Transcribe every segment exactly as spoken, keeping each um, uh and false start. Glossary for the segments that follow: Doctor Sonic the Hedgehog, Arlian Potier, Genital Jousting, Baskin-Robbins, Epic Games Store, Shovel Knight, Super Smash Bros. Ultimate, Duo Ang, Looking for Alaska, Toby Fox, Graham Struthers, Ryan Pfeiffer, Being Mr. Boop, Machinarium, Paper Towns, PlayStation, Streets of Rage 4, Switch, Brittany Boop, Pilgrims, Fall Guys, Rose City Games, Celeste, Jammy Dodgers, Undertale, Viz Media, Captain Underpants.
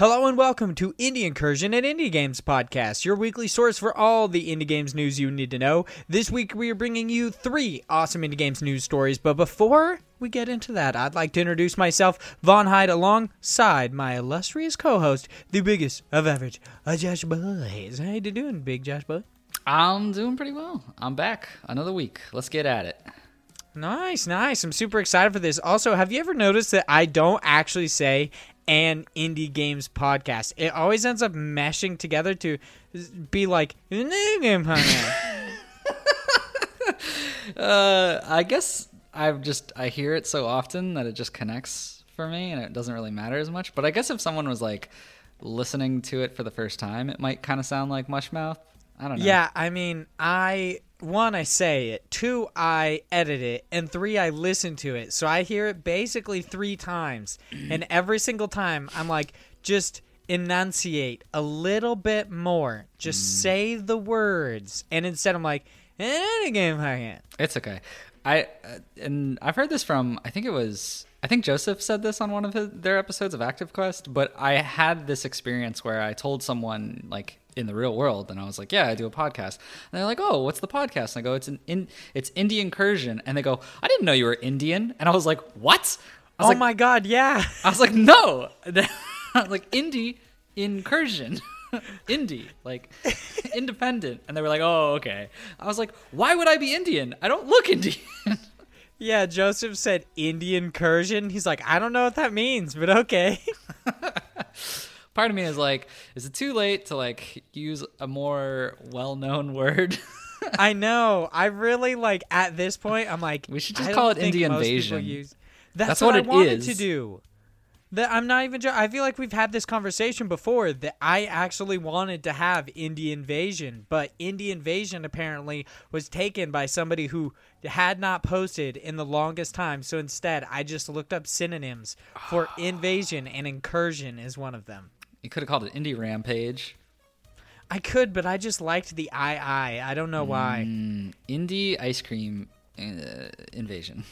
Hello and welcome to Indie Incursion, an indie games podcast, your weekly source for all the indie games news you need to know. This week we are bringing you three awesome indie games news stories, but before we get into that, I'd like to introduce myself, Von Hyde, alongside my illustrious co-host, the biggest of average, Josh Bulleys. How you doing, big Josh Bulleys? I'm doing pretty well. I'm back. Another week. Let's get at it. Nice, nice. I'm super excited for this. Also, have you ever noticed that I don't actually say an indie games podcast? It always ends up meshing together to be like indie game. uh, I guess I've just I hear it so often that it just connects for me, and it doesn't really matter as much. But I guess if someone was like listening to it for the first time, it might kind of sound like mushmouth. I don't know. Yeah, I mean, I. One, I say it. Two, I edit it. And three, I listen to it. So I hear it basically three times. And every single time, I'm like, just enunciate a little bit more. Just mm. say the words. And instead, I'm like, eh, game I it's okay. I uh, and I've heard this from, I think it was, I think Joseph said this on one of his, their episodes of Active Quest. But I had this experience where I told someone, like, in the real world, and I was like, yeah, I do a podcast, and they're like, oh, what's the podcast? And I go, it's an in it's Indie Incursion. And they go, I didn't know you were Indian. And I was like, what? I was oh like, my god, yeah. I was like, no. I was like, Indie Incursion. Indie, like independent. And they were like, oh, okay. I was like, why would I be Indian? I don't look Indian. Yeah, Joseph said Indie Incursion. He's like, I don't know what that means, but okay. Part of me is like, is it too late to like use a more well-known word? I know. I really like at this point. I'm like, we should just I call it Indie Invasion. Use... That's, That's what, what it I wanted is. to do. That I'm not even. Jo- I feel like we've had this conversation before. That I actually wanted to have Indie Invasion, but Indie Invasion apparently was taken by somebody who had not posted in the longest time. So instead, I just looked up synonyms for invasion, and incursion is one of them. You could have called it Indie Rampage. I could, but I just liked the I I. I don't know why. Mm, indie Ice Cream uh, Invasion.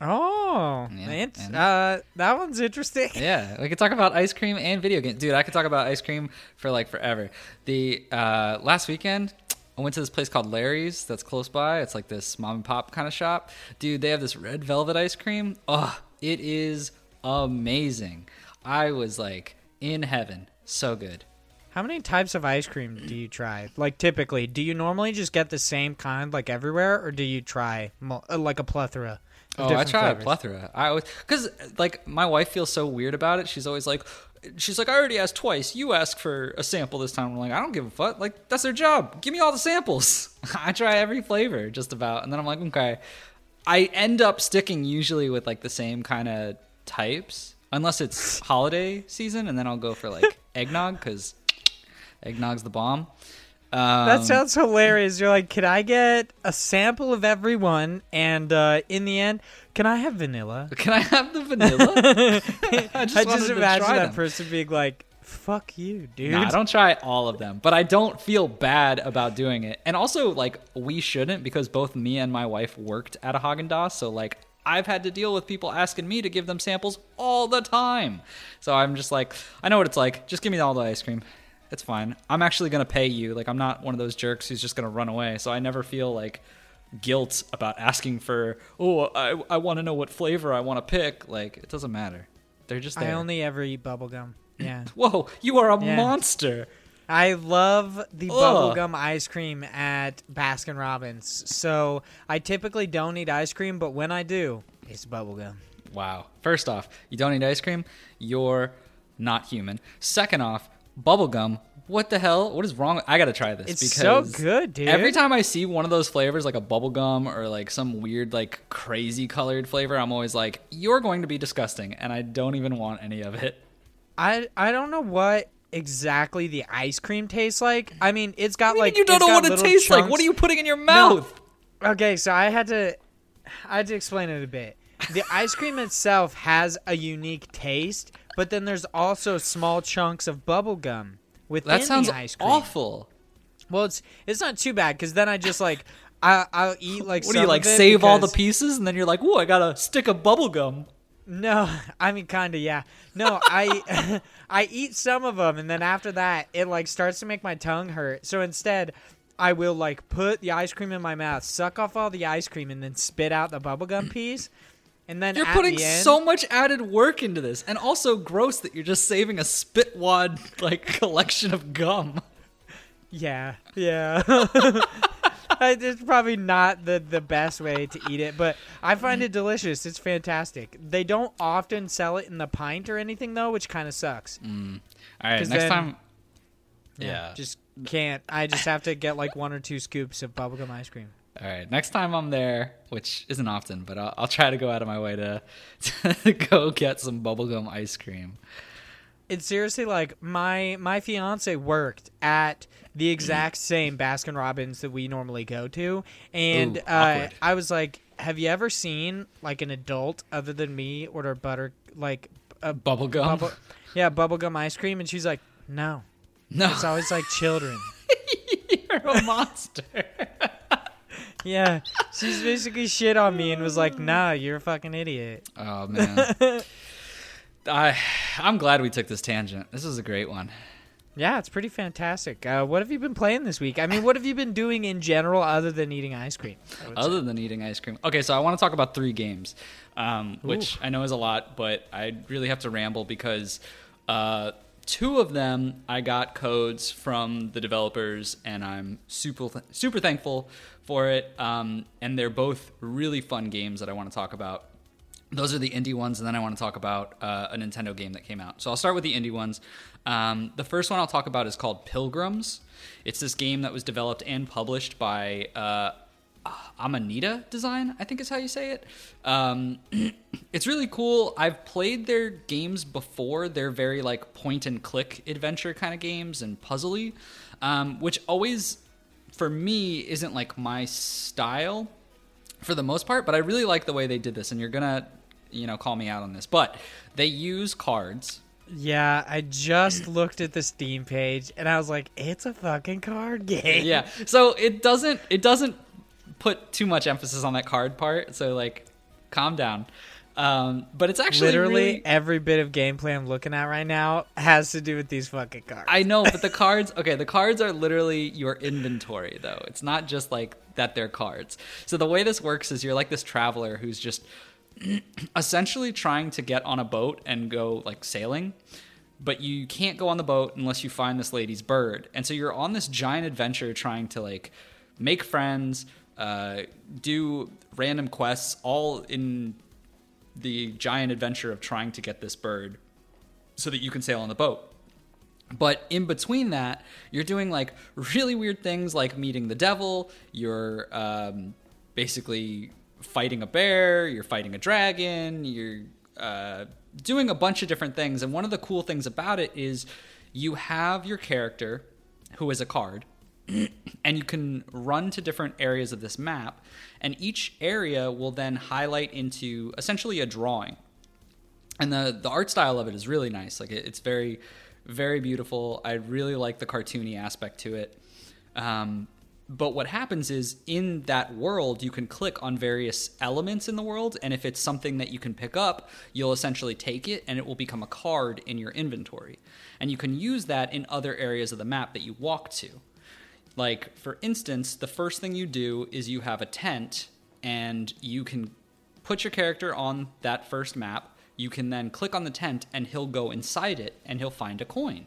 Oh, yeah, it's, and, uh, that one's interesting. Yeah, we could talk about ice cream and video games. Dude, I could talk about ice cream for like forever. The uh, last weekend, I went to this place called Larry's that's close by. It's like this mom and pop kind of shop. Dude, they have this red velvet ice cream. Oh, it is amazing. I was like... in heaven. So good. How many types of ice cream do you try? Like, typically, do you normally just get the same kind, like, everywhere? Or do you try, like, a plethora of different flavors? Oh, I try a plethora. I always, because, like, my wife feels so weird about it. She's always like, she's like, I already asked twice. You asked for a sample this time. I'm like, I don't give a fuck. Like, that's their job. Give me all the samples. I try every flavor, just about. And then I'm like, okay. I end up sticking usually with, like, the same kind of types. Unless it's holiday season, and then I'll go for, like, eggnog, because eggnog's the bomb. Um, that sounds hilarious. You're like, can I get a sample of everyone, and uh, in the end, can I have vanilla? Can I have the vanilla? I just, I just imagine that them. person being like, fuck you, dude. Nah, I don't try all of them, but I don't feel bad about doing it. And also, like, we shouldn't, because both me and my wife worked at a Haagen-Dazs, so, like, I've had to deal with people asking me to give them samples all the time. So I'm just like, I know what it's like. Just give me all the ice cream. It's fine. I'm actually going to pay you. Like, I'm not one of those jerks who's just going to run away. So I never feel like guilt about asking for, oh, I, I want to know what flavor I want to pick. Like, it doesn't matter. They're just there. I only ever eat bubblegum. Yeah. Whoa, you are a yeah. monster. I love the Ugh. bubblegum ice cream at Baskin-Robbins. So I typically don't eat ice cream, but when I do, it's bubblegum. Wow. First off, you don't eat ice cream, you're not human. Second off, bubblegum, what the hell? What is wrong? I got to try this. It's because so good, dude. Every time I see one of those flavors, like a bubblegum or like some weird, like crazy colored flavor, I'm always like, you're going to be disgusting, and I don't even want any of it. I, I don't know what... exactly the ice cream tastes like. I mean, it's got like, you don't know what it tastes like. What are you putting in your mouth? No. Okay, so I had to I had to explain it a bit. The ice cream itself has a unique taste, but then there's also small chunks of bubble gum within the ice cream. That sounds awful. Well, it's it's not too bad, because then I just like I I'll eat like some of it. What do you like, save all the pieces, and then you're like, "Ooh, I got a stick of bubble gum." No, I mean kinda, yeah. No, I I eat some of them, and then after that, it like starts to make my tongue hurt. So instead, I will like put the ice cream in my mouth, suck off all the ice cream, and then spit out the bubblegum piece. And then you're at putting the end, so much added work into this, and also gross that you're just saving a spit wad like collection of gum. Yeah, yeah. It's probably not the, the best way to eat it, but I find it delicious. It's fantastic. They don't often sell it in the pint or anything, though, which kind of sucks. Mm. All right, next then, time. Yeah, yeah. Just can't. I just have to get like one or two scoops of bubblegum ice cream. All right, next time I'm there, which isn't often, but I'll, I'll try to go out of my way to, to go get some bubblegum ice cream. It's seriously like my my fiance worked at the exact same Baskin Robbins that we normally go to, and Ooh, uh, I was like, "Have you ever seen like an adult other than me order butter like a bubblegum? Bubble, yeah, bubblegum ice cream?" And she's like, "No, no, it's always like children." You're a monster. Yeah, she's basically shit on me and was like, "Nah, you're a fucking idiot." Oh man. I, I'm glad we took this tangent. This is a great one. Yeah, it's pretty fantastic. Uh, what have you been playing this week? I mean, what have you been doing in general other than eating ice cream? Other say. than eating ice cream. Okay, so I want to talk about three games, um, which I know is a lot, but I really have to ramble because uh, two of them I got codes from the developers, and I'm super th- super thankful for it. Um, and they're both really fun games that I want to talk about. Those are the indie ones, and then I want to talk about uh, a Nintendo game that came out. So I'll start with the indie ones. Um, the first one I'll talk about is called Pilgrims. It's this game that was developed and published by uh, Amanita Design, I think is how you say it. Um, it's really cool. I've played their games before. They're very like point-and-click adventure kind of games and puzzly, um, which always, for me, isn't like my style for the most part, but I really like the way they did this, and you're going to... you know, call me out on this, but they use cards. Yeah, I just looked at the Steam page and I was like, it's a fucking card game. Yeah, so it doesn't it doesn't put too much emphasis on that card part, so like calm down. Um, but it's actually literally really... every bit of gameplay I'm looking at right now has to do with these fucking cards. I know, but the cards, okay, the cards are literally your inventory though. It's not just like that they're cards. So the way this works is you're like this traveler who's just essentially trying to get on a boat and go like sailing, but you can't go on the boat unless you find this lady's bird. And so you're on this giant adventure trying to like make friends, uh, do random quests, all in the giant adventure of trying to get this bird so that you can sail on the boat. But in between that, you're doing like really weird things like meeting the devil. You're um, basically... fighting a bear, you're fighting a dragon, you're uh, doing a bunch of different things. And one of the cool things about it is you have your character, who is a card, and you can run to different areas of this map, and each area will then highlight into essentially a drawing. And the, the art style of it is really nice. Like it, it's very, very beautiful. I really like the cartoony aspect to it. Um, But what happens is in that world, you can click on various elements in the world. And if it's something that you can pick up, you'll essentially take it and it will become a card in your inventory. And you can use that in other areas of the map that you walk to. Like, for instance, the first thing you do is you have a tent and you can put your character on that first map. You can then click on the tent and he'll go inside it and he'll find a coin.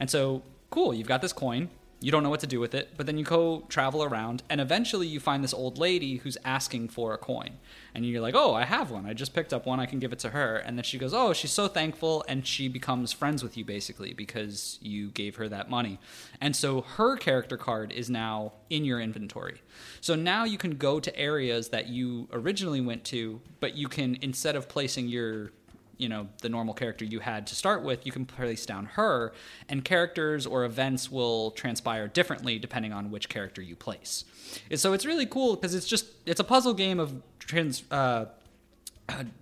And so, cool, you've got this coin. You don't know what to do with it, but then you go travel around, and eventually you find this old lady who's asking for a coin. And you're like, oh, I have one. I just picked up one. I can give it to her. And then she goes, oh, she's so thankful, and she becomes friends with you, basically, because you gave her that money. And so her character card is now in your inventory. So now you can go to areas that you originally went to, but you can, instead of placing your... you know, the normal character you had to start with, you can place down her, and characters or events will transpire differently depending on which character you place. And so it's really cool because it's just, it's a puzzle game of trans, uh,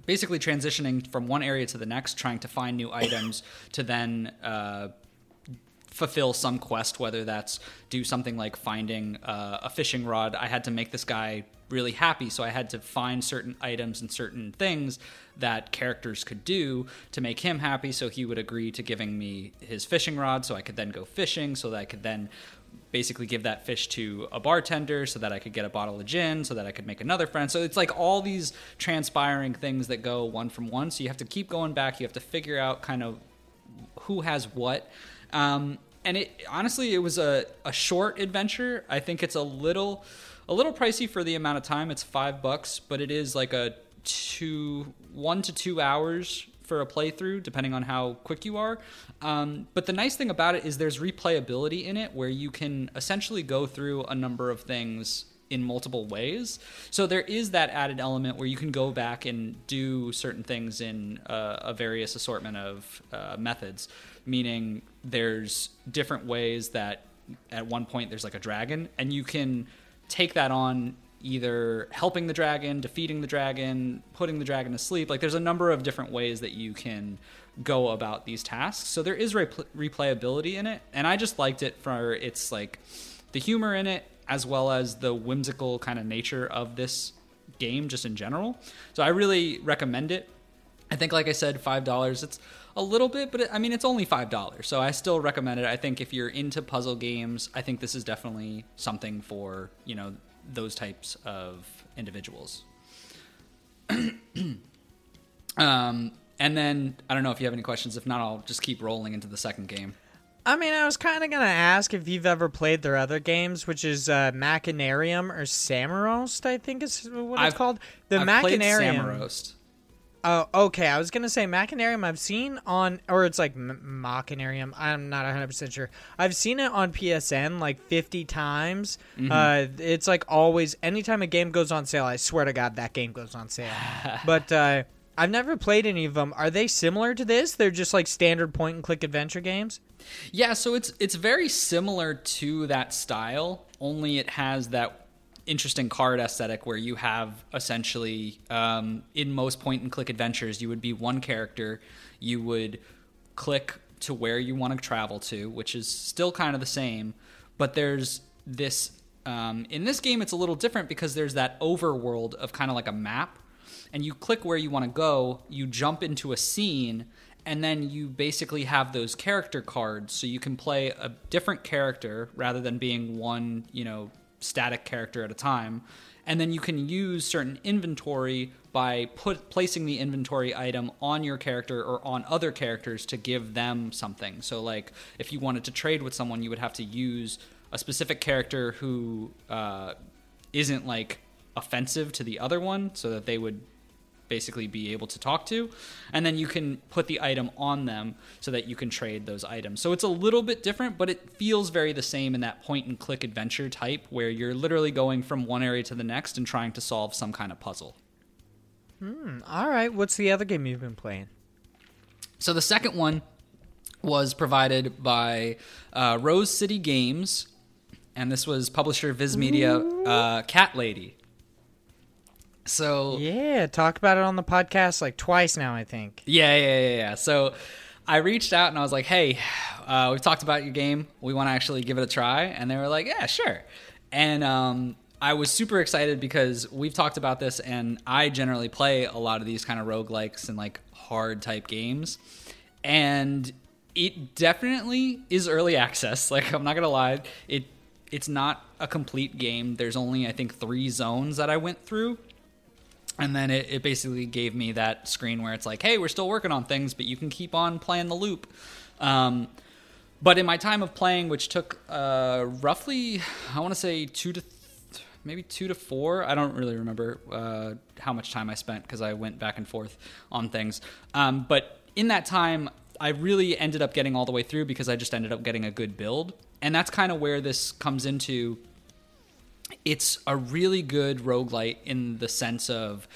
basically transitioning from one area to the next, trying to find new items to then, uh, fulfill some quest, whether that's do something like finding uh, a fishing rod. I had to make this guy really happy, so I had to find certain items and certain things that characters could do to make him happy, so he would agree to giving me his fishing rod, so I could then go fishing, so that I could then basically give that fish to a bartender, so that I could get a bottle of gin, so that I could make another friend. So it's like all these transpiring things that go one from one, so you have to keep going back, you have to figure out kind of who has what. Um, and it honestly, it was a, a short adventure. I think it's a little a little pricey for the amount of time. It's five bucks, but it is like a two one to two hours for a playthrough, depending on how quick you are. Um, but the nice thing about it is there's replayability in it, where you can essentially go through a number of things in multiple ways. So there is that added element where you can go back and do certain things in uh, a various assortment of uh, methods, meaning there's different ways that at one point there's like a dragon, and you can take that on either helping the dragon, defeating the dragon, putting the dragon to sleep. Like, there's a number of different ways that you can go about these tasks. So there is re- replayability in it, and I just liked it for its, like, the humor in it, as well as the whimsical kind of nature of this game just in general. So I really recommend it. I think, like I said, five dollars, it's a little bit, but it, I mean, it's only five dollars. So I still recommend it. I think if you're into puzzle games, I think this is definitely something for, you know, those types of individuals. um, and then, I don't know if you have any questions. If not, I'll just keep rolling into the second game. I mean, I was kind of going to ask if you've ever played their other games, which is uh, Machinarium or Samorost, I think is what I've, it's called. The I've Machinarium. Samorost. Oh, okay. I was going to say Machinarium I've seen on, or it's like M- Machinarium. I'm not one hundred percent sure. I've seen it on P S N like fifty times. Mm-hmm. Uh, it's like always, anytime a game goes on sale, I swear to God, that game goes on sale. But uh, I've never played any of them. Are they similar to this? They're just like standard point and click adventure games? Yeah, so it's it's very similar to that style, only it has that interesting card aesthetic where you have essentially, um, in most point-and-click adventures, you would be one character, you would click to where you want to travel to, which is still kind of the same, but there's this, um, in this game it's a little different because there's that overworld of kind of like a map, and you click where you want to go, you jump into a scene, and then you basically have those character cards, so you can play a different character rather than being one, you know, static character at a time. And then you can use certain inventory by put, placing the inventory item on your character or on other characters to give them something. So, like, if you wanted to trade with someone, you would have to use a specific character who uh, isn't, like, offensive to the other one so that they would basically be able to talk to, and then you can put the item on them so that you can trade those items. So it's a little bit different, but it feels very the same in that point and click adventure type where you're literally going from one area to the next and trying to solve some kind of puzzle. Hmm. All right. What's the other game you've been playing? So the second one was provided by uh, Rose City Games, and this was publisher Viz Media, uh, Cat Lady. So yeah, talk about it on the podcast like twice now, I think. Yeah, yeah, yeah, yeah. So I reached out and I was like, hey, uh, we've talked about your game. We want to actually give it a try. And they were like, yeah, sure. And um, I was super excited because we've talked about this and I generally play a lot of these kind of roguelikes and like hard type games. And it definitely is early access. Like, I'm not going to lie. It It's not a complete game. There's only, I think, three zones that I went through. And then it, it basically gave me that screen where it's like, hey, we're still working on things, but you can keep on playing the loop. Um, but in my time of playing, which took uh, roughly, I want to say two to th- maybe two to four. I don't really remember uh, how much time I spent because I went back and forth on things. Um, but in that time, I really ended up getting all the way through because I just ended up getting a good build. And that's kind of where this comes into. It's a really good roguelite in the sense of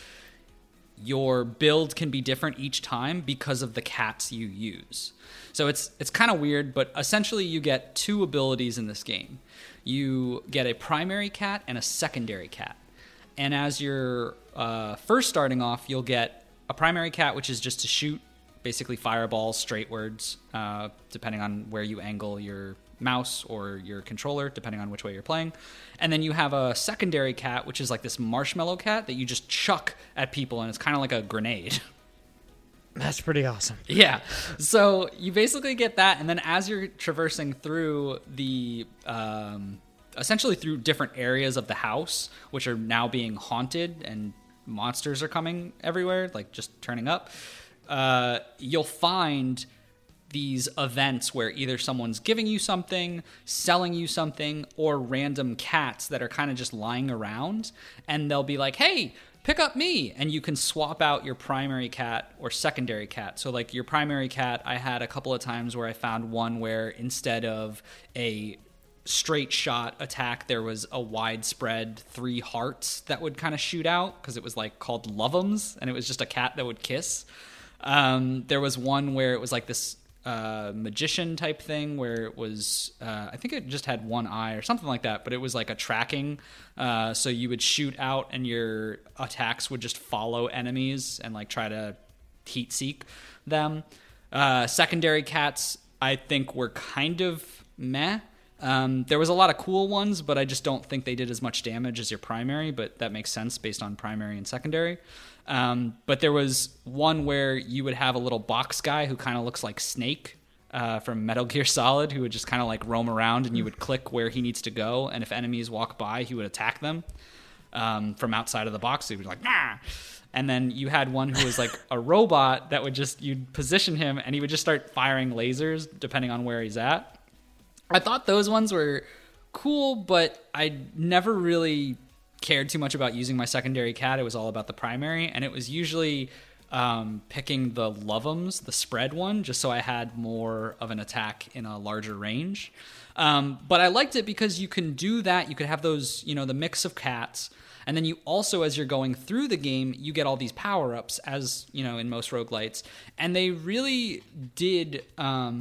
your build can be different each time because of the cats you use. So it's it's kind of weird, but essentially you get two abilities in this game. You get a primary cat and a secondary cat. And as you're uh, first starting off, you'll get a primary cat, which is just to shoot basically fireballs, straight words, uh, depending on where you angle your mouse or your controller, depending on which way you're playing. And then you have a secondary cat, which is like this marshmallow cat that you just chuck at people, and it's kind of like a grenade. That's pretty awesome. Yeah. So you basically get that, and then as you're traversing through the... Um, essentially through different areas of the house, which are now being haunted, and monsters are coming everywhere, like just turning up, uh, you'll find... these events where either someone's giving you something, selling you something, or random cats that are kind of just lying around, and they'll be like, hey, pick up me, and you can swap out your primary cat or secondary cat. So like your primary cat, I had a couple of times where I found one where instead of a straight shot attack, there was a widespread three hearts that would kind of shoot out, because it was like called love'ems, and it was just a cat that would kiss. Um, there was one where it was like this Uh, magician type thing where it was uh, I think it just had one eye or something like that, but it was like a tracking, uh, so you would shoot out and your attacks would just follow enemies and like try to heat seek them. Uh, secondary cats I think were kind of meh. Um, there was a lot of cool ones, but I just don't think they did as much damage as your primary, but that makes sense based on primary and secondary. Um, but there was one where you would have a little box guy who kind of looks like Snake uh, from Metal Gear Solid, who would just kind of like roam around, and you would click where he needs to go, and if enemies walk by, he would attack them um, from outside of the box. He would be like, nah! And then you had one who was like a robot that would just, you'd position him, and he would just start firing lasers depending on where he's at. I thought those ones were cool, but I never really... cared too much about using my secondary cat. It was all about the primary, and it was usually um, picking the love'ems, the spread one, just so I had more of an attack in a larger range. Um, but I liked it because you can do that. You could have those, you know, the mix of cats, and then you also, as you're going through the game, you get all these power-ups, as, you know, in most roguelites, and they really did... Um,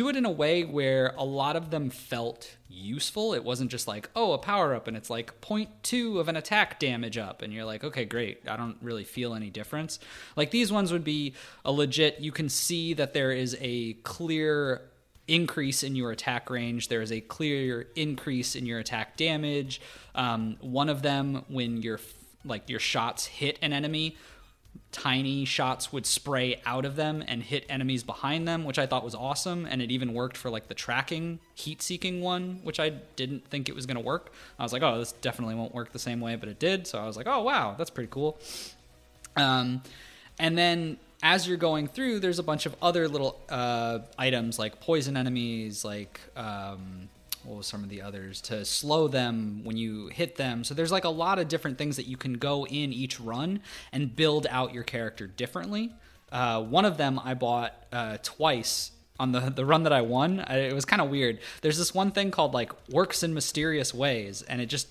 do it in a way where a lot of them felt useful. It wasn't just like, oh, a power-up, and it's like zero point two of an attack damage up, and you're like, okay, great, I don't really feel any difference. Like, these ones would be a legit, you can see that there is a clear increase in your attack range, there is a clear increase in your attack damage. Um, one of them, when your like your shots hit an enemy, tiny shots would spray out of them and hit enemies behind them, which I thought was awesome, and it even worked for like the tracking heat-seeking one, which I didn't think it was going to work. I was like, oh, this definitely won't work the same way, but it did, so I was like, oh wow, that's pretty cool. Um, and then as you're going through, there's a bunch of other little uh, items like poison enemies, like um, what was some of the others, to slow them when you hit them. So there's like a lot of different things that you can go in each run and build out your character differently. Uh, one of them I bought uh, twice on the, the run that I won. I, it was kind of weird. There's this one thing called like works in mysterious ways, and it just,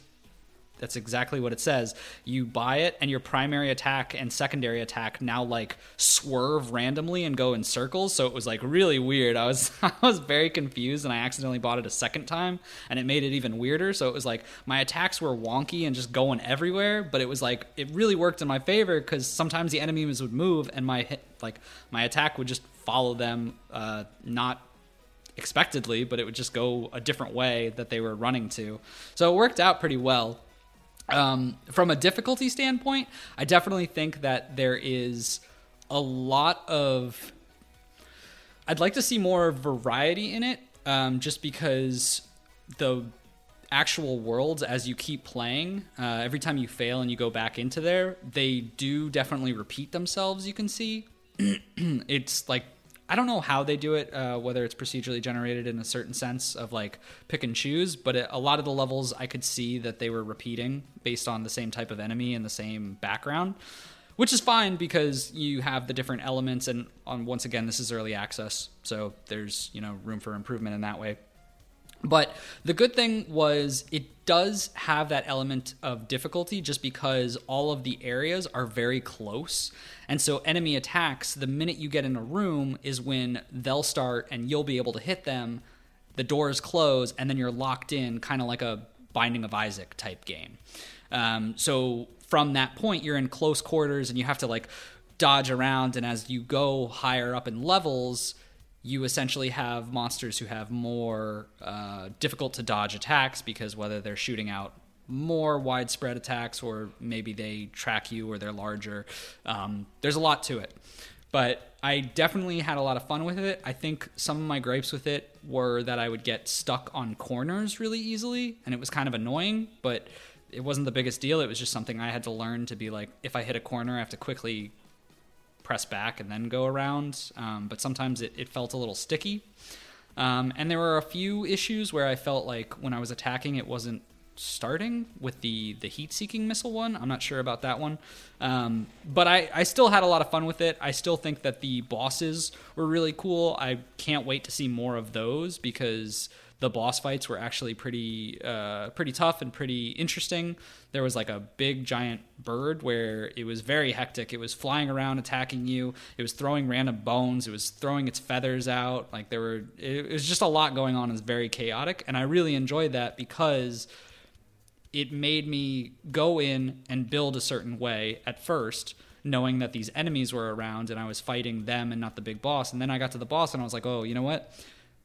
that's exactly what it says. You buy it, and your primary attack and secondary attack now like swerve randomly and go in circles. So it was like really weird. I was I was very confused, and I accidentally bought it a second time, and it made it even weirder. So it was like my attacks were wonky and just going everywhere, but it was like it really worked in my favor, because sometimes the enemies would move, and my hit, like my attack would just follow them, uh, not expectedly, but it would just go a different way that they were running to. So it worked out pretty well. Um, from a difficulty standpoint, I definitely think that there is a lot of... I'd like to see more variety in it, um, just because the actual worlds, as you keep playing, uh, every time you fail and you go back into there, they do definitely repeat themselves, you can see. It's like, I don't know how they do it, uh, whether it's procedurally generated in a certain sense of like pick and choose, but it, a lot of the levels I could see that they were repeating based on the same type of enemy and the same background, which is fine because you have the different elements, and on, once again, this is early access, so there's, you know, room for improvement in that way. But the good thing was it does have that element of difficulty just because all of the areas are very close. And so enemy attacks, the minute you get in a room is when they'll start and you'll be able to hit them. The doors close, and then you're locked in, kind of like a Binding of Isaac type game. Um, so from that point, you're in close quarters, and you have to like dodge around, and as you go higher up in levels, you essentially have monsters who have more uh, difficult to dodge attacks, because whether they're shooting out more widespread attacks or maybe they track you or they're larger, um, there's a lot to it. But I definitely had a lot of fun with it. I think some of my gripes with it were that I would get stuck on corners really easily, and it was kind of annoying, but it wasn't the biggest deal. It was just something I had to learn to be like, if I hit a corner, I have to quickly press back and then go around, um, but sometimes it, it felt a little sticky. Um, and there were a few issues where I felt like when I was attacking, it wasn't starting with the, the heat-seeking missile one. I'm not sure about that one. Um, but I, I still had a lot of fun with it. I still think that the bosses were really cool. I can't wait to see more of those, because the boss fights were actually pretty uh, pretty tough and pretty interesting. There was like a big giant bird where it was very hectic. It was flying around attacking you. It was throwing random bones. It was throwing its feathers out. Like there were, it, it was just a lot going on. It was very chaotic, and I really enjoyed that because it made me go in and build a certain way at first, knowing that these enemies were around and I was fighting them and not the big boss. And then I got to the boss and I was like, oh, you know what?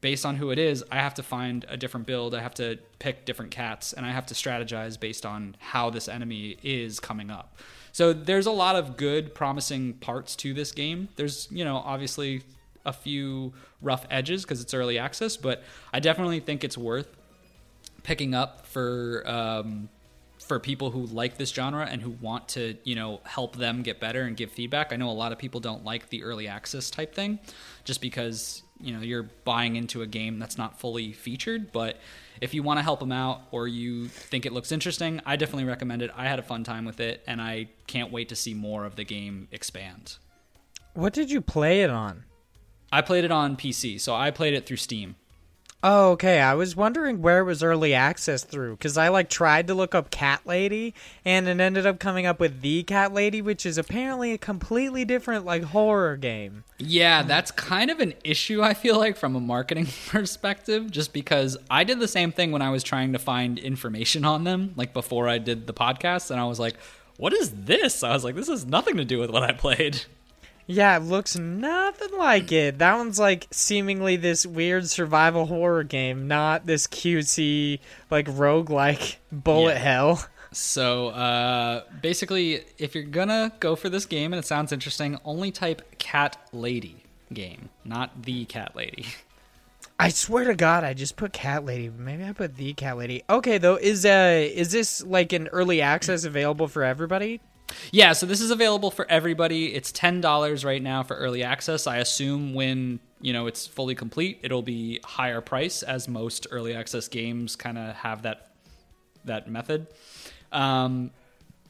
Based on who it is, I have to find a different build. I have to pick different cats, and I have to strategize based on how this enemy is coming up. So there's a lot of good, promising parts to this game. There's, you know, obviously a few rough edges because it's early access, but I definitely think it's worth picking up for um, for people who like this genre and who want to, you know, help them get better and give feedback. I know a lot of people don't like the early access type thing just because, you know, you're buying into a game that's not fully featured, but if you want to help them out or you think it looks interesting, I definitely recommend it. I had a fun time with it, and I can't wait to see more of the game expand. What did you play it on? I played it on P C, so I played it through Steam. Oh, okay. I was wondering where it was early access through, because I like tried to look up Cat Lady, and it ended up coming up with The Cat Lady, which is apparently a completely different like horror game. Yeah, that's kind of an issue, I feel like, from a marketing perspective, just because I did the same thing when I was trying to find information on them, like before I did the podcast, and I was like, what is this? I was like, this has nothing to do with what I played. Yeah, it looks nothing like it. That one's like seemingly this weird survival horror game, not this cutesy, like roguelike bullet yeah. hell. So uh, basically, if you're going to go for this game and it sounds interesting, only type Cat Lady game, not The Cat Lady. I swear to God, I just put Cat Lady. Maybe I put The Cat Lady. Okay, though, is uh, is this like an early access available for everybody? Yeah, so this is available for everybody. It's ten dollars right now for early access. I assume when, you know, it's fully complete, it'll be higher price, as most early access games kind of have that that method. Um,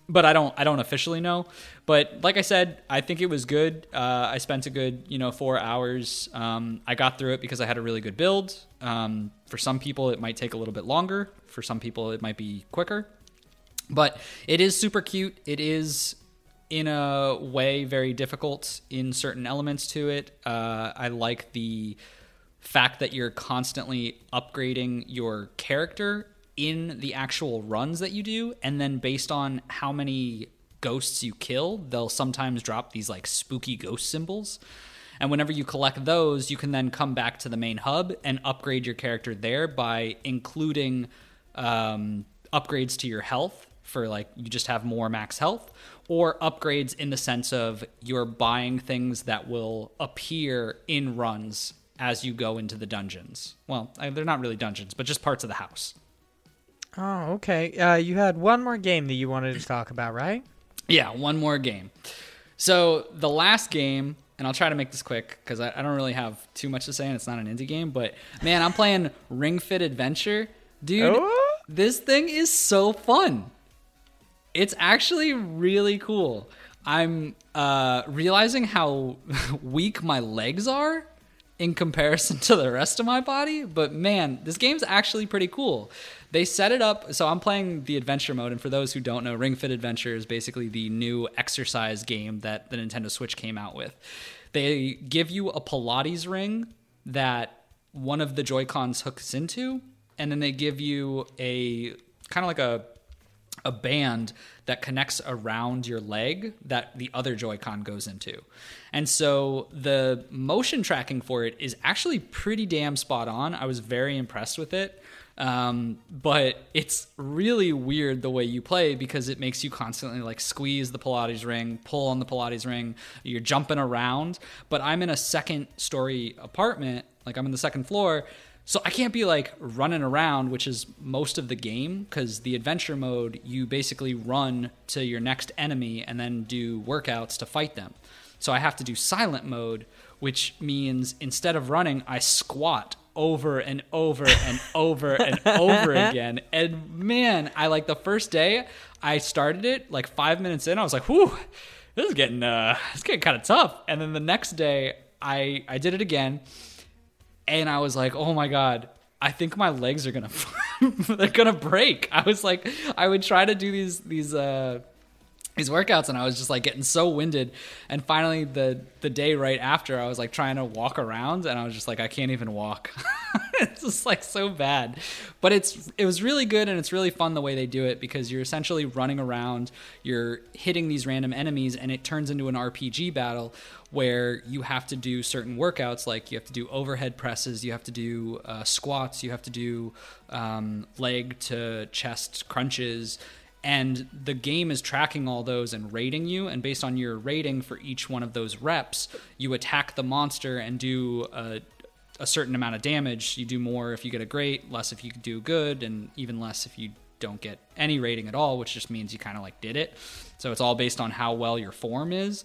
but I don't I don't officially know. But like I said, I think it was good. Uh, I spent a good, you know, four hours. Um, I got through it because I had a really good build. Um, for some people, it might take a little bit longer. For some people, it might be quicker. But it is super cute. It is, in a way, very difficult in certain elements to it. Uh, I like the fact that you're constantly upgrading your character in the actual runs that you do. And then based on how many ghosts you kill, they'll sometimes drop these like spooky ghost symbols. And whenever you collect those, you can then come back to the main hub and upgrade your character there by including um, upgrades to your health, for like you just have more max health, or upgrades in the sense of you're buying things that will appear in runs as you go into the dungeons. Well, they're not really dungeons, but just parts of the house. Oh, okay. Uh, you had one more game that you wanted to talk about, right? Yeah, one more game. So the last game, and I'll try to make this quick because I, I don't really have too much to say and it's not an indie game, but man, I'm playing Ring Fit Adventure. Dude, oh? This thing is so fun. It's actually really cool. I'm uh, realizing how weak my legs are in comparison to the rest of my body. But man, this game's actually pretty cool. They set it up. So I'm playing the adventure mode. And for those who don't know, Ring Fit Adventure is basically the new exercise game that the Nintendo Switch came out with. They give you a Pilates ring that one of the Joy-Cons hooks into. And then they give you a kind of like a a band that connects around your leg that the other Joy-Con goes into. And so the motion tracking for it is actually pretty damn spot on. I was very impressed with it. Um, but it's really weird the way you play, because it makes you constantly like squeeze the Pilates ring, pull on the Pilates ring, you're jumping around. But I'm in a second story apartment, like I'm in the second floor, so I can't be like running around, which is most of the game, because the adventure mode, you basically run to your next enemy and then do workouts to fight them. So I have to do silent mode, which means instead of running, I squat over and over and over and over again. And man, I like the first day I started it, like five minutes in, I was like, whew, this is getting, uh, it's getting kind of tough. And then the next day I, I did it again and I was like, oh my God, I think my legs are going to, they're going to break. I was like, I would try to do these, these, uh, these workouts and I was just like getting so winded, and finally the the day right after I was like trying to walk around and I was just like, I can't even walk. It's just like so bad, but it's it was really good, and it's really fun the way they do it, because you're essentially running around, you're hitting these random enemies, and it turns into an R P G battle where you have to do certain workouts, like you have to do overhead presses, you have to do uh, squats, you have to do um, leg to chest crunches. And the game is tracking all those and rating you. And based on your rating for each one of those reps, you attack the monster and do a, a certain amount of damage. You do more if you get a great, less if you do good, and even less if you don't get any rating at all, which just means you kind of like did it. So it's all based on how well your form is.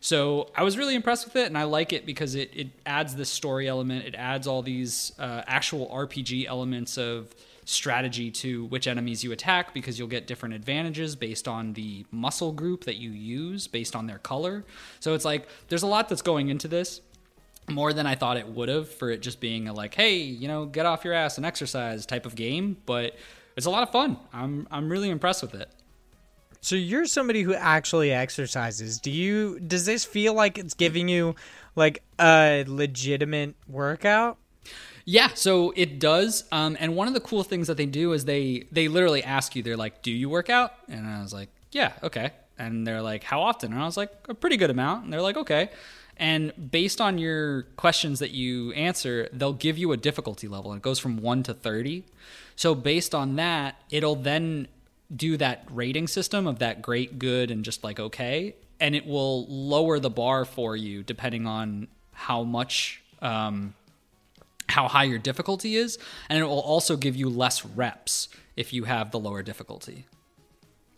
So I was really impressed with it, and I like it because it, it adds this story element. It adds all these uh, actual R P G elements of strategy to which enemies you attack, because you'll get different advantages based on the muscle group that you use, based on their color. So it's like there's a lot that's going into this, more than I thought it would have, for it just being a like, hey, you know, get off your ass and exercise type of game. But it's a lot of fun. I'm I'm really impressed with it. So you're somebody who actually exercises. Do you does this feel like it's giving you like a legitimate workout? Yeah, so it does. Um, and one of the cool things that they do is they, they literally ask you, they're like, do you work out? And I was like, yeah, okay. And they're like, how often? And I was like, a pretty good amount. And they're like, okay. And based on your questions that you answer, they'll give you a difficulty level. And it goes from one to thirty. So based on that, it'll then do that rating system of that great, good, and just like okay. And it will lower the bar for you depending on how much... Um, how high your difficulty is, and it will also give you less reps if you have the lower difficulty.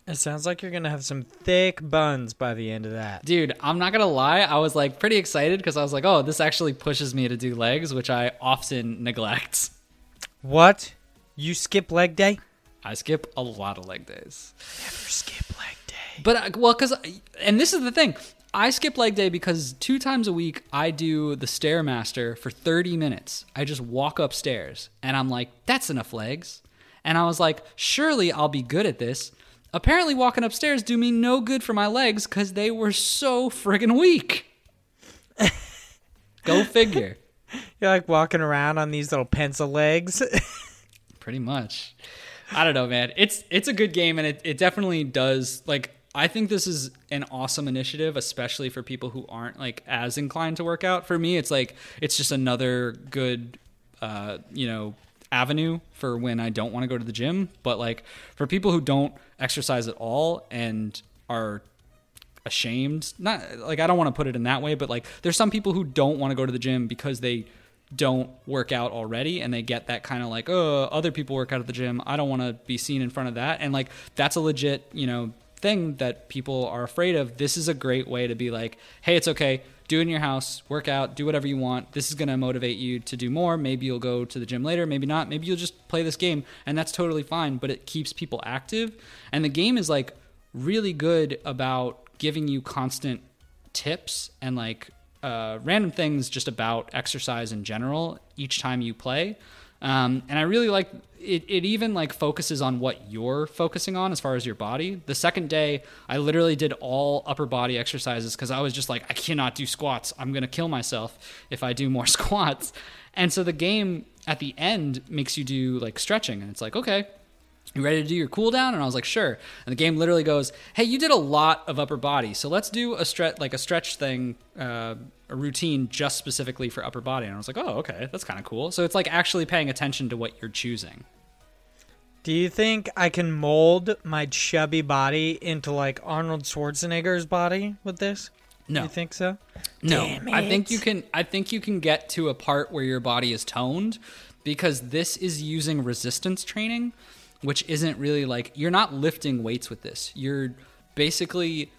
It sounds like you're going to have some thick buns by the end of that. Dude, I'm not going to lie. I was like pretty excited because I was like, oh, this actually pushes me to do legs, which I often neglect. What? You skip leg day? I skip a lot of leg days. Never skip leg day. But, well, because, and this is the thing. I skip leg day because two times a week I do the Stairmaster for thirty minutes. I just walk upstairs and I'm like, that's enough legs. And I was like, surely I'll be good at this. Apparently walking upstairs do me no good for my legs because they were so friggin' weak. Go figure. You're like walking around on these little pencil legs. Pretty much. I don't know, man. It's it's a good game, and it, it definitely does, like, I think this is an awesome initiative, especially for people who aren't like as inclined to work out. For me, it's like, it's just another good, uh, you know, avenue for when I don't want to go to the gym. But like for people who don't exercise at all and are ashamed, not like, I don't want to put it in that way, but like there's some people who don't want to go to the gym because they don't work out already, and they get that kind of like, oh, other people work out at the gym, I don't want to be seen in front of that. And like, that's a legit, you know, thing that people are afraid of. This is a great way to be like, hey, it's okay, do it in your house, work out, do whatever you want. This is going to motivate you to do more. Maybe you'll go to the gym later, maybe not, maybe you'll just play this game, and that's totally fine. But it keeps people active, and the game is like really good about giving you constant tips and like uh random things just about exercise in general each time you play. Um, and I really like it. It even like focuses on what you're focusing on as far as your body. The second day, I literally did all upper body exercises because I was just like, I cannot do squats. I'm going to kill myself if I do more squats. And so the game at the end makes you do like stretching, and it's like, okay, you ready to do your cooldown? And I was like, sure. And the game literally goes, hey, you did a lot of upper body, so let's do a stretch, like a stretch thing, uh, a routine just specifically for upper body. And I was like, oh, okay, that's kind of cool. So it's like actually paying attention to what you're choosing. Do you think I can mold my chubby body into like Arnold Schwarzenegger's body with this? No. You think so? No. Damn it. I think you can I think you can get to a part where your body is toned, because this is using resistance training, which isn't really like, you're not lifting weights with this. You're basically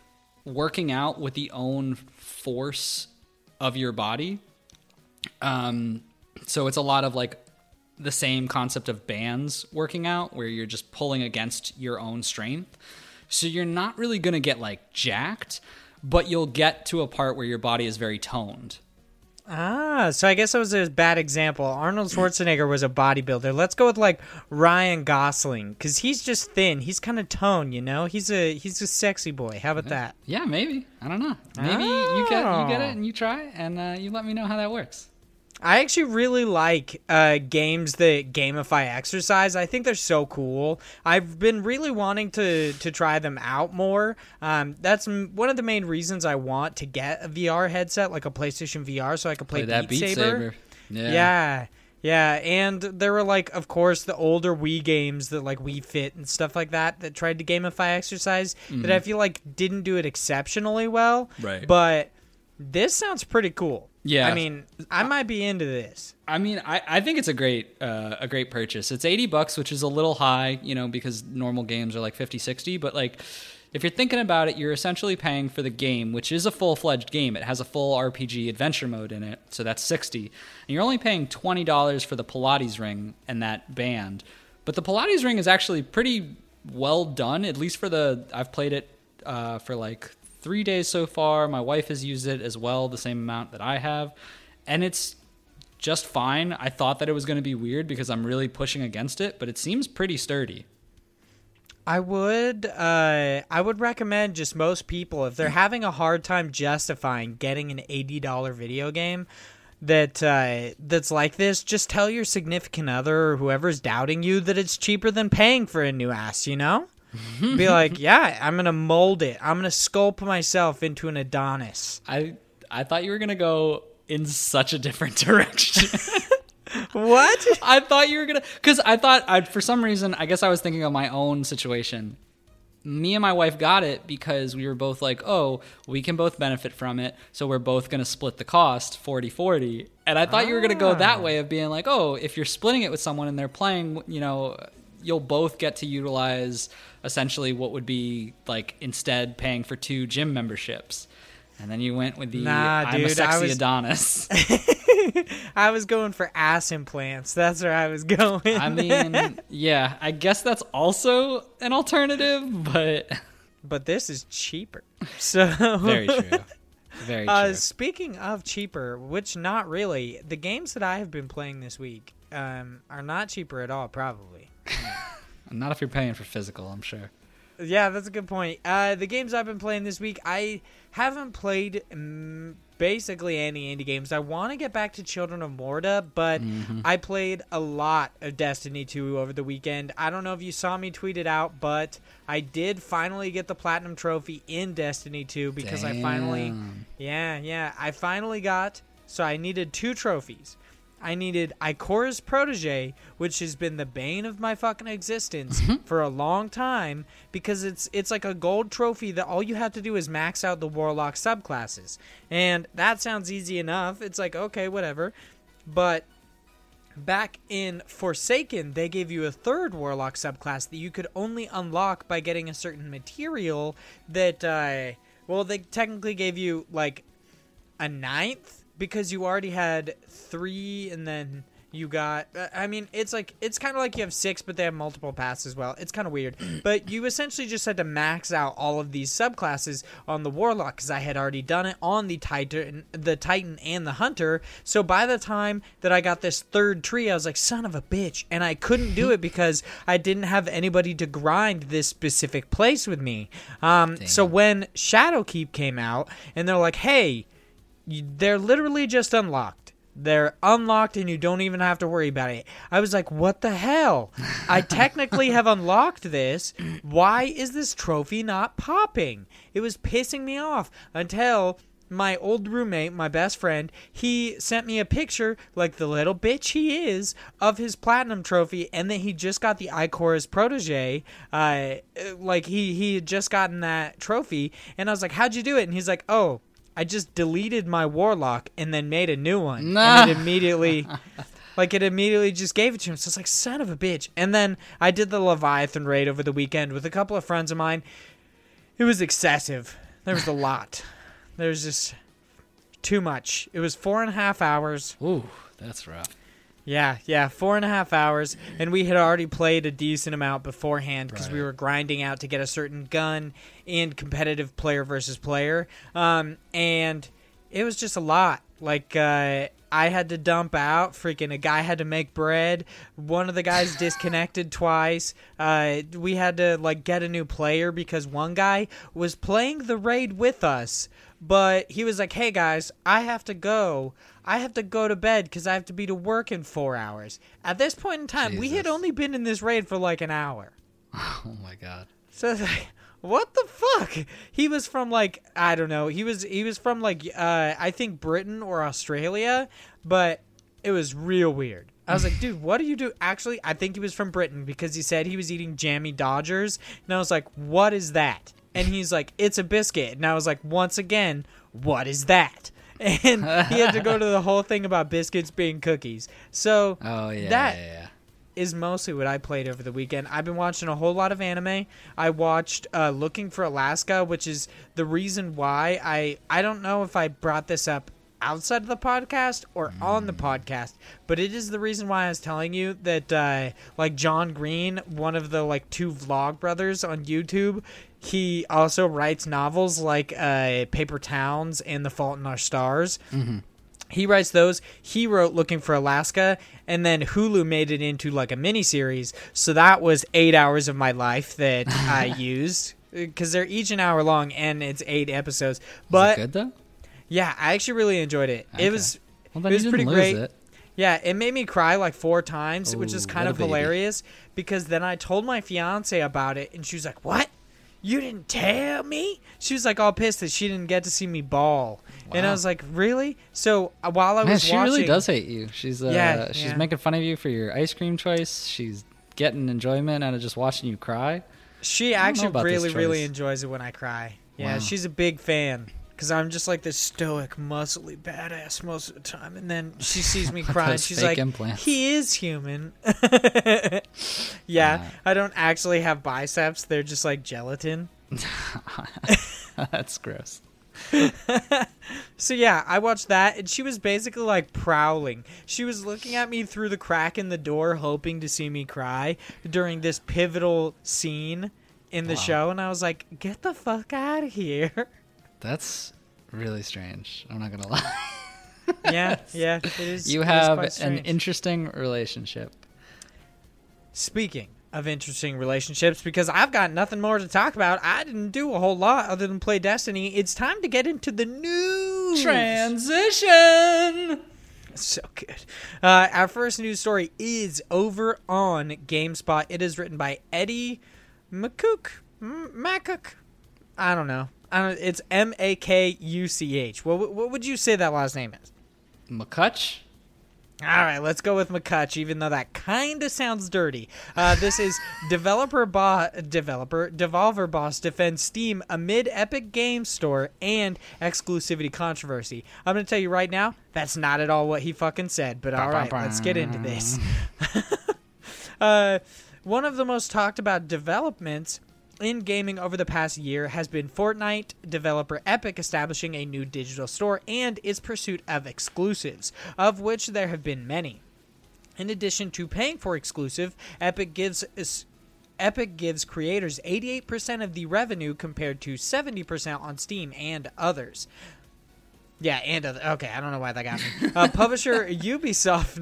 working out with the own force of your body. Um, so it's a lot of like the same concept of bands working out, where you're just pulling against your own strength. So you're not really going to get like jacked, but you'll get to a part where your body is very toned. Ah, so I guess that was a bad example. Arnold Schwarzenegger was a bodybuilder. Let's go with like Ryan Gosling, because he's just thin. He's kind of toned, you know. He's a he's a sexy boy. How about yeah. that? Yeah, maybe. I don't know. Maybe oh. you get you get it and you try, and uh, you let me know how that works. I actually really like uh, games that gamify exercise. I think they're so cool. I've been really wanting to to try them out more. Um, that's m- one of the main reasons I want to get a V R headset, like a PlayStation V R, so I could play, play Beat, that Beat Saber. Saber. Yeah. yeah. Yeah, and there were, like, of course, the older Wii games that, like, Wii Fit and stuff like that that tried to gamify exercise mm-hmm. that I feel like didn't do it exceptionally well. Right. But this sounds pretty cool. Yeah, I mean, I might be into this. I mean, I, I think it's a great uh, a great purchase. It's eighty bucks, which is a little high, you know, because normal games are like fifty, sixty. But like, if you're thinking about it, you're essentially paying for the game, which is a full-fledged game. It has a full R P G adventure mode in it, so that's sixty. And you're only paying twenty dollars for the Pilates ring and that band. But the Pilates ring is actually pretty well done, at least for the... I've played it uh, for like... three days so far. My wife has used it as well, the same amount that I have, and it's just fine. I thought that it was going to be weird because I'm really pushing against it, but it seems pretty sturdy. I would uh, I would recommend just most people, if they're having a hard time justifying getting an eighty dollars video game that uh, that's like this, just tell your significant other or whoever's doubting you that it's cheaper than paying for a new ass, you know? Be like, yeah, I'm gonna mold it. I'm gonna sculpt myself into an Adonis. I I thought you were gonna go in such a different direction. What? I thought you were gonna, because I thought I for some reason I guess I was thinking of my own situation. Me and my wife got it because we were both like, oh, we can both benefit from it, so we're both going to split the cost forty forty. And I thought ah. you were going to go that way of being like, oh, if you're splitting it with someone and they're playing, you know, you'll both get to utilize essentially what would be like instead paying for two gym memberships. And then you went with the nah, I'm dude, a sexy I was, Adonis. I was going for ass implants. That's where I was going. I mean, yeah, I guess that's also an alternative, but but this is cheaper. So very true. Very true. Uh, speaking of cheaper, which not really, the games that I have been playing this week um, are not cheaper at all, probably. Not if you're paying for physical, I'm sure. Yeah, that's a good point. Uh, the games I've been playing this week, I haven't played mm, basically any indie games. I want to get back to Children of Morta, but mm-hmm. I played a lot of Destiny two over the weekend. I don't know if you saw me tweet it out, but I did finally get the Platinum Trophy in Destiny two because Damn. I finally... Yeah, yeah. I finally got... So I needed two trophies. I needed Ikora's Protege, which has been the bane of my fucking existence mm-hmm. for a long time, because it's it's like a gold trophy that all you have to do is max out the Warlock subclasses. And that sounds easy enough. It's like, okay, whatever. But back in Forsaken, they gave you a third Warlock subclass that you could only unlock by getting a certain material that, uh, well, they technically gave you, like, a ninth, because you already had three, and then you got... I mean, it's like it's kind of like you have six, but they have multiple paths as well. It's kind of weird. But you essentially just had to max out all of these subclasses on the Warlock, because I had already done it on the Titan, the Titan and the Hunter. So by the time that I got this third tree, I was like, son of a bitch. And I couldn't do it because I didn't have anybody to grind this specific place with me. Um, so when Shadowkeep came out, and they're like, hey... They're literally just unlocked. They're unlocked and you don't even have to worry about it. I was like, what the hell? I technically have unlocked this. Why is this trophy not popping? It was pissing me off until my old roommate, my best friend, he sent me a picture, like the little bitch he is, of his platinum trophy, and then he just got the Icora's protege. Uh, like, he, he had just gotten that trophy, and I was like, how'd you do it? And he's like, oh, I just deleted my warlock and then made a new one. Nah. And it immediately, like, it immediately just gave it to him. So it's like, son of a bitch. And then I did the Leviathan raid over the weekend with a couple of friends of mine. It was excessive. There was a lot. There was just too much. It was four and a half hours. Ooh, that's rough. Yeah, yeah, four and a half hours. And we had already played a decent amount beforehand because right. we were grinding out to get a certain gun in competitive player versus player. Um, and it was just a lot. Like, uh, I had to dump out. Freaking a guy had to make bread. One of the guys disconnected twice. Uh, we had to, like, get a new player because one guy was playing the raid with us. But he was like, hey, guys, I have to go. I have to go to bed because I have to be to work in four hours. At this point in time, Jesus. We had only been in this raid for, like, an hour. Oh, my God. So like, what the fuck? He was from, like, I don't know. He was he was from, like, uh, I think Britain or Australia, but it was real weird. I was like, dude, what do you do? Actually, I think he was from Britain because he said he was eating jammy Dodgers. And I was like, what is that? And he's like, it's a biscuit. And I was like, once again, what is that? And he had to go to the whole thing about biscuits being cookies. So oh, yeah, that yeah, yeah. is mostly what I played over the weekend. I've been watching a whole lot of anime. I watched uh, Looking for Alaska, which is the reason why I, I don't know if I brought this up outside of the podcast or on the podcast, but it is the reason why I was telling you that uh like John Green, one of the like two vlog brothers on YouTube, he also writes novels like uh Paper Towns and The Fault in Our Stars. Mm-hmm. He writes those. He wrote Looking for Alaska, and then Hulu made it into like a mini series, so that was eight hours of my life that I used because they're each an hour long and it's eight episodes. But is it good though? Yeah, I actually really enjoyed it. Okay. It was, well, it was pretty great. It. Yeah, it made me cry like four times, ooh, which is kind of hilarious because then I told my fiance about it and she was like, "What? You didn't tell me?" She was like all pissed that she didn't get to see me bawl. Wow. And I was like, "Really?" So uh, while I was Man, she watching, she really does hate you. She's uh, yeah, she's yeah. making fun of you for your ice cream choice. She's getting enjoyment out of just watching you cry. She actually really really enjoys it when I cry. Yeah, wow. She's a big fan. Because I'm just like this stoic, muscly badass most of the time. And then she sees me cry and she's like, implants. He is human. yeah, yeah, I don't actually have biceps. They're just like gelatin. That's gross. So yeah, I watched that. And she was basically like prowling. She was looking at me through the crack in the door, hoping to see me cry during this pivotal scene in the wow. show. And I was like, get the fuck out of here. That's really strange. I'm not going to lie. yeah, yeah. It is, you it have is an interesting relationship. Speaking of interesting relationships, because I've got nothing more to talk about. I didn't do a whole lot other than play Destiny. It's time to get into the news. Transition. So good. Uh, our first news story is over on GameSpot. It is written by Eddie McCook. McCook. I don't know. I don't, it's M A K U C H. What, what would you say that last name is? McCutch? All right, let's go with McCutch, even though that kind of sounds dirty. Uh, this is developer bo- developer Devolver Boss defends Steam amid Epic Games Store and exclusivity controversy. I'm going to tell you right now, that's not at all what he fucking said, but all right, let's get into this. uh, one of the most talked about developments in gaming over the past year has been Fortnite developer Epic establishing a new digital store and its pursuit of exclusives, of which there have been many. In addition to paying for exclusive, Epic gives Epic gives creators eighty-eight percent of the revenue compared to seventy percent on Steam and others. Yeah, and other, okay, I don't know why that got me. Uh, publisher Ubisoft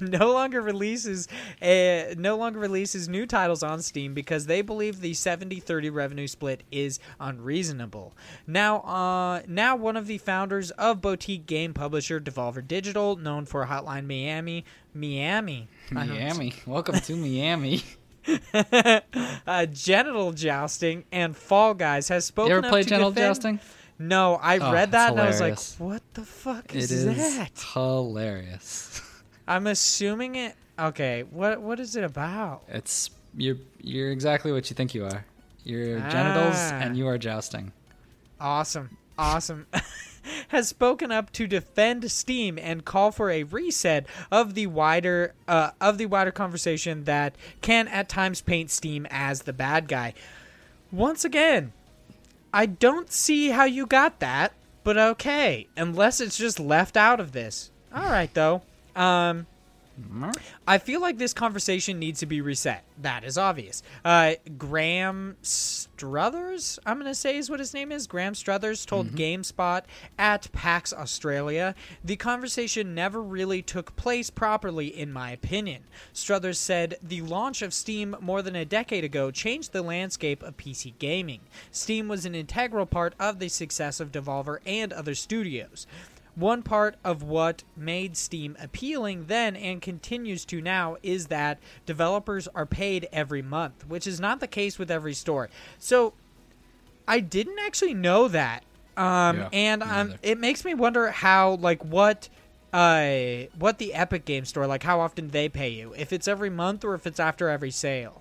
no longer releases uh, no longer releases new titles on Steam because they believe the seventy thirty revenue split is unreasonable. Now, uh, now one of the founders of boutique game publisher Devolver Digital, known for Hotline Miami, Miami, Miami. Welcome to Miami. uh, Genital Jousting and Fall Guys has spoken. You ever played Genital Jousting? No, I oh, read that and I was like, what the fuck is, is that? It's hilarious. I'm assuming it... Okay, what what is it about? It's You're, you're exactly what you think you are. You're ah. genitals and you are jousting. Awesome. Awesome. Has spoken up to defend Steam and call for a reset of the wider uh, of the wider conversation that can at times paint Steam as the bad guy. Once again... I don't see how you got that, but okay. Unless it's just left out of this. All right, though. Um, I feel like this conversation needs to be reset. That is obvious. Uh, Graham Struthers, I'm going to say is what his name is. Graham Struthers told mm-hmm. GameSpot at PAX Australia, the conversation never really took place properly, in my opinion. Struthers said, the launch of Steam more than a decade ago changed the landscape of P C gaming. Steam was an integral part of the success of Devolver and other studios. One part of what made Steam appealing then and continues to now is that developers are paid every month, which is not the case with every store. So I didn't actually know that. Um, yeah, and um, it makes me wonder how, like, what uh, what the Epic Games Store, like, how often they pay you, if it's every month or if it's after every sale.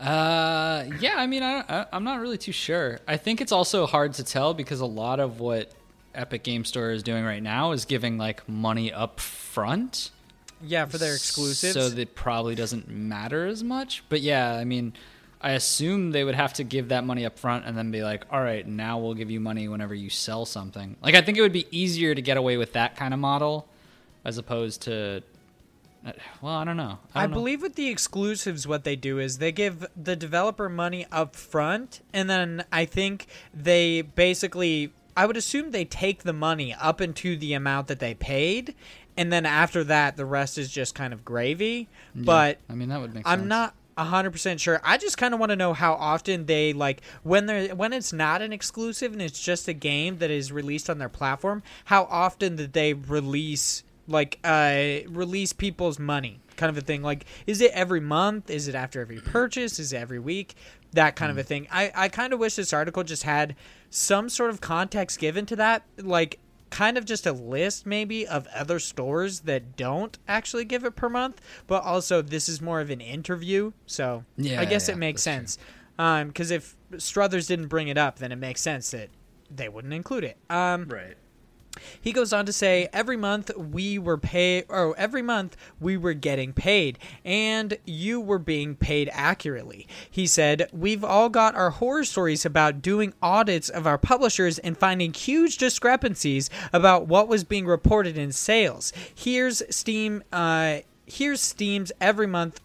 Uh, yeah, I mean, I, I, I'm not really too sure. I think it's also hard to tell because a lot of what Epic Games Store is doing right now is giving like money up front. Yeah, for their exclusives. So that probably doesn't matter as much. But yeah, I mean, I assume they would have to give that money up front and then be like, all right, now we'll give you money whenever you sell something. Like, I think it would be easier to get away with that kind of model as opposed to, well, I don't know. I, don't I believe know. With the exclusives, what they do is they give the developer money up front. And then I think they basically... I would assume they take the money up into the amount that they paid, and then after that, the rest is just kind of gravy. Yeah, but I mean, that would make sense. I'm not one hundred percent sure. I just kind of want to know how often they, like, when they're when it's not an exclusive and it's just a game that is released on their platform, how often did they release, like, uh, release people's money kind of a thing? Like, is it every month? Is it after every purchase? Is it every week? That kind of a thing. I, I kind of wish this article just had some sort of context given to that, like kind of just a list maybe of other stores that don't actually give it per month, but also this is more of an interview, so yeah, I guess yeah, it makes sense. Um, because if Struthers didn't bring it up, then it makes sense that they wouldn't include it. Um, right. He goes on to say, every month we were pay or every month we were getting paid and you were being paid accurately. He said, we've all got our horror stories about doing audits of our publishers and finding huge discrepancies about what was being reported in sales. Here's Steam uh here's Steam's every month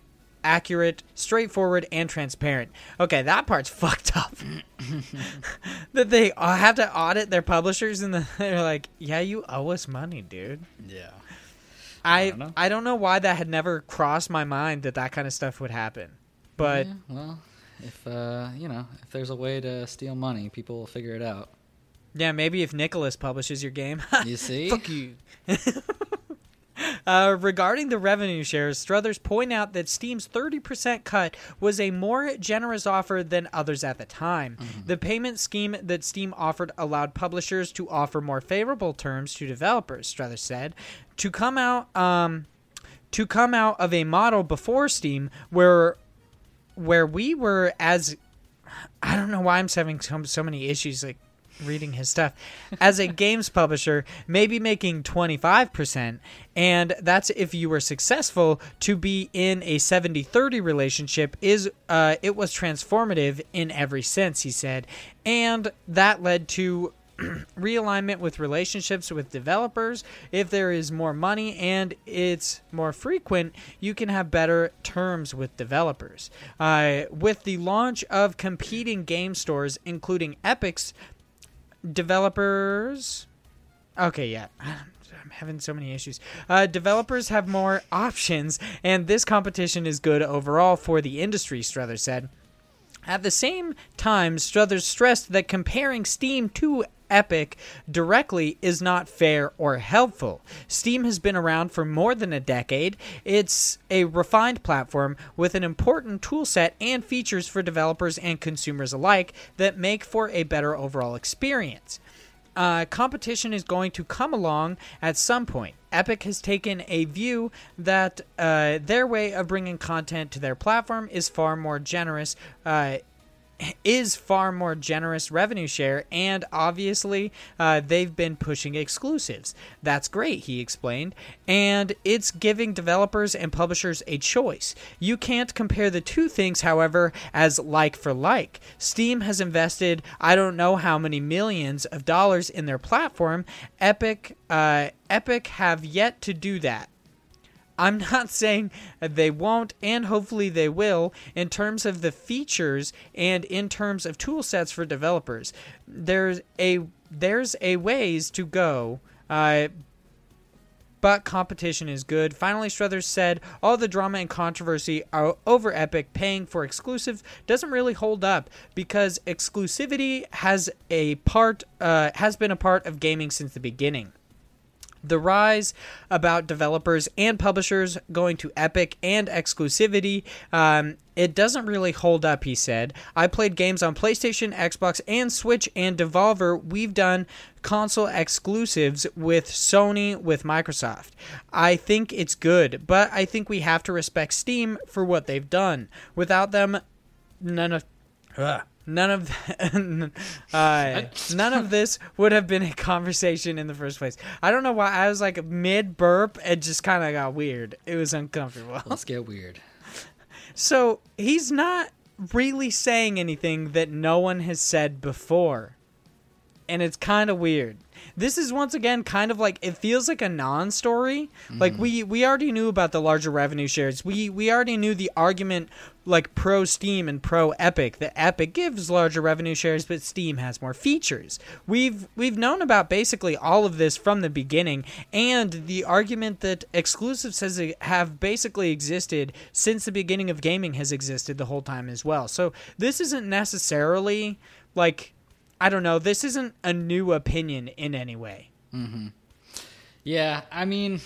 accurate, straightforward, and transparent. Okay, that part's fucked up. That they have to audit their publishers and they're like, yeah, you owe us money, dude. Yeah. I I don't know, I don't know why that had never crossed my mind that that kind of stuff would happen. But yeah, well, if uh, you know, if there's a way to steal money, people will figure it out. Yeah, maybe if Nicholas publishes your game. You see? Fuck you. Uh, regarding the revenue shares, Struthers point out that Steam's thirty percent cut was a more generous offer than others at the time. Mm-hmm. The payment scheme that Steam offered allowed publishers to offer more favorable terms to developers, Struthers said, to come out um, to come out of a model before Steam where where we were as I don't know why I'm having so, so many issues like reading his stuff as a games publisher, maybe making twenty-five percent, and that's if you were successful. To be in a seventy thirty relationship is uh it was transformative in every sense, he said, and that led to realignment with relationships with developers. If there is more money and it's more frequent, you can have better terms with developers. Uh with the launch of competing game stores, including Epic's, developers Okay, yeah. I'm having so many issues. Uh, developers have more options, and this competition is good overall for the industry, Struthers said. At the same time, Struthers stressed that comparing Steam to Epic directly is not fair or helpful. Steam has been around for more than a decade. It's a refined platform with an important toolset and features for developers and consumers alike that make for a better overall experience. Uh, competition is going to come along at some point. Epic has taken a view that uh, their way of bringing content to their platform is far more generous, uh, is far more generous revenue share, and obviously uh, they've been pushing exclusives. That's great, he explained, and it's giving developers and publishers a choice. You can't compare the two things, however, as like for like. Steam has invested I don't know how many millions of dollars in their platform. Epic, uh, Epic have yet to do that. I'm not saying they won't, and hopefully they will, in terms of the features and in terms of tool sets for developers. There's a there's a ways to go, uh, but competition is good. Finally, Struthers said, all the drama and controversy over Epic paying for exclusive doesn't really hold up because exclusivity has a part uh, has been a part of gaming since the beginning. The rise about developers and publishers going to Epic and exclusivity, um, it doesn't really hold up, he said. I played games on PlayStation, Xbox, and Switch, and Devolver. We've done console exclusives with Sony, with Microsoft. I think it's good, but I think we have to respect Steam for what they've done. Without them, none of... Ugh. None of the, uh, none of this would have been a conversation in the first place. I don't know why. I was like mid-burp. It just kind of got weird. It was uncomfortable. Let's get weird. So he's not really saying anything that no one has said before. And it's kind of weird. This is, once again, kind of like, it feels like a non-story. Mm. Like, we, we already knew about the larger revenue shares. We we already knew the argument, like, pro-Steam and pro-Epic, that Epic gives larger revenue shares, but Steam has more features. We've we've known about basically all of this from the beginning, and the argument that exclusives has, have basically existed since the beginning of gaming has existed the whole time as well. So this isn't necessarily, like... I don't know. This isn't a new opinion in any way. Mm-hmm. Yeah, I mean,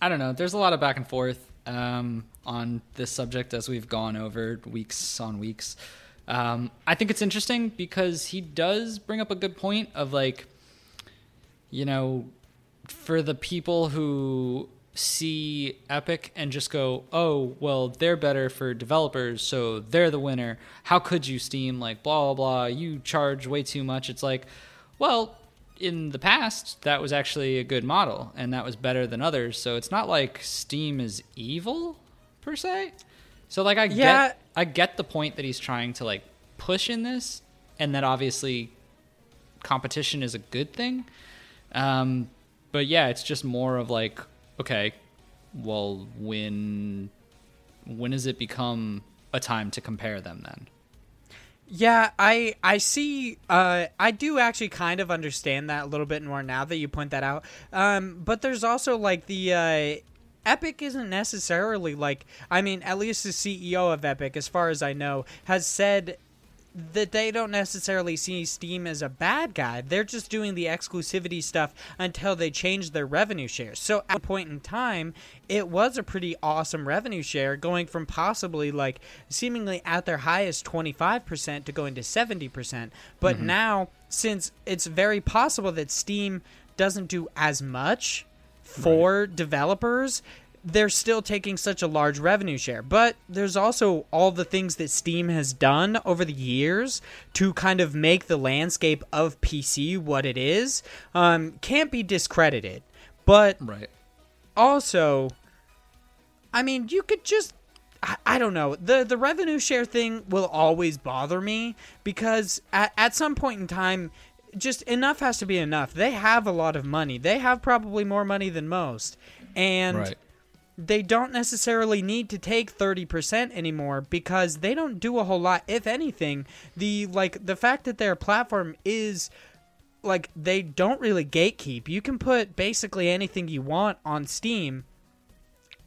I don't know. There's a lot of back and forth um, on this subject as we've gone over weeks on weeks. Um, I think it's interesting because he does bring up a good point of, like, you know, for the people who see Epic and just go, oh, well, they're better for developers, so they're the winner. How could you, Steam? Like, blah, blah, blah. You charge way too much. It's like, well, in the past, that was actually a good model, and that was better than others. So it's not like Steam is evil, per se. So, like, I yeah. get I get the point that he's trying to, like, push in this, and that obviously competition is a good thing. Um, but, yeah, it's just more of, like, okay, well, when when does it become a time to compare them then? Yeah, I I see. Uh, I do actually kind of understand that a little bit more now that you point that out. Um, but there's also, like, the... Uh, Epic isn't necessarily, like... I mean, at least the C E O of Epic, as far as I know, has said that they don't necessarily see Steam as a bad guy. They're just doing the exclusivity stuff until they change their revenue shares. So at a point in time, it was a pretty awesome revenue share, going from possibly, like, seemingly at their highest twenty-five percent to going to seventy percent. But mm-hmm. now, since it's very possible that Steam doesn't do as much for right. developers, they're still taking such a large revenue share. But there's also all the things that Steam has done over the years to kind of make the landscape of P C what it is. Um, can't be discredited. But right. also, I mean, you could just... I, I don't know. The, the revenue share thing will always bother me because at, at some point in time... just enough has to be enough. They have a lot of money. They have probably more money than most. And... Right. They don't necessarily need to take thirty percent anymore because they don't do a whole lot, if anything. The like the fact that their platform is like, they don't really gatekeep. You can put basically anything you want on Steam.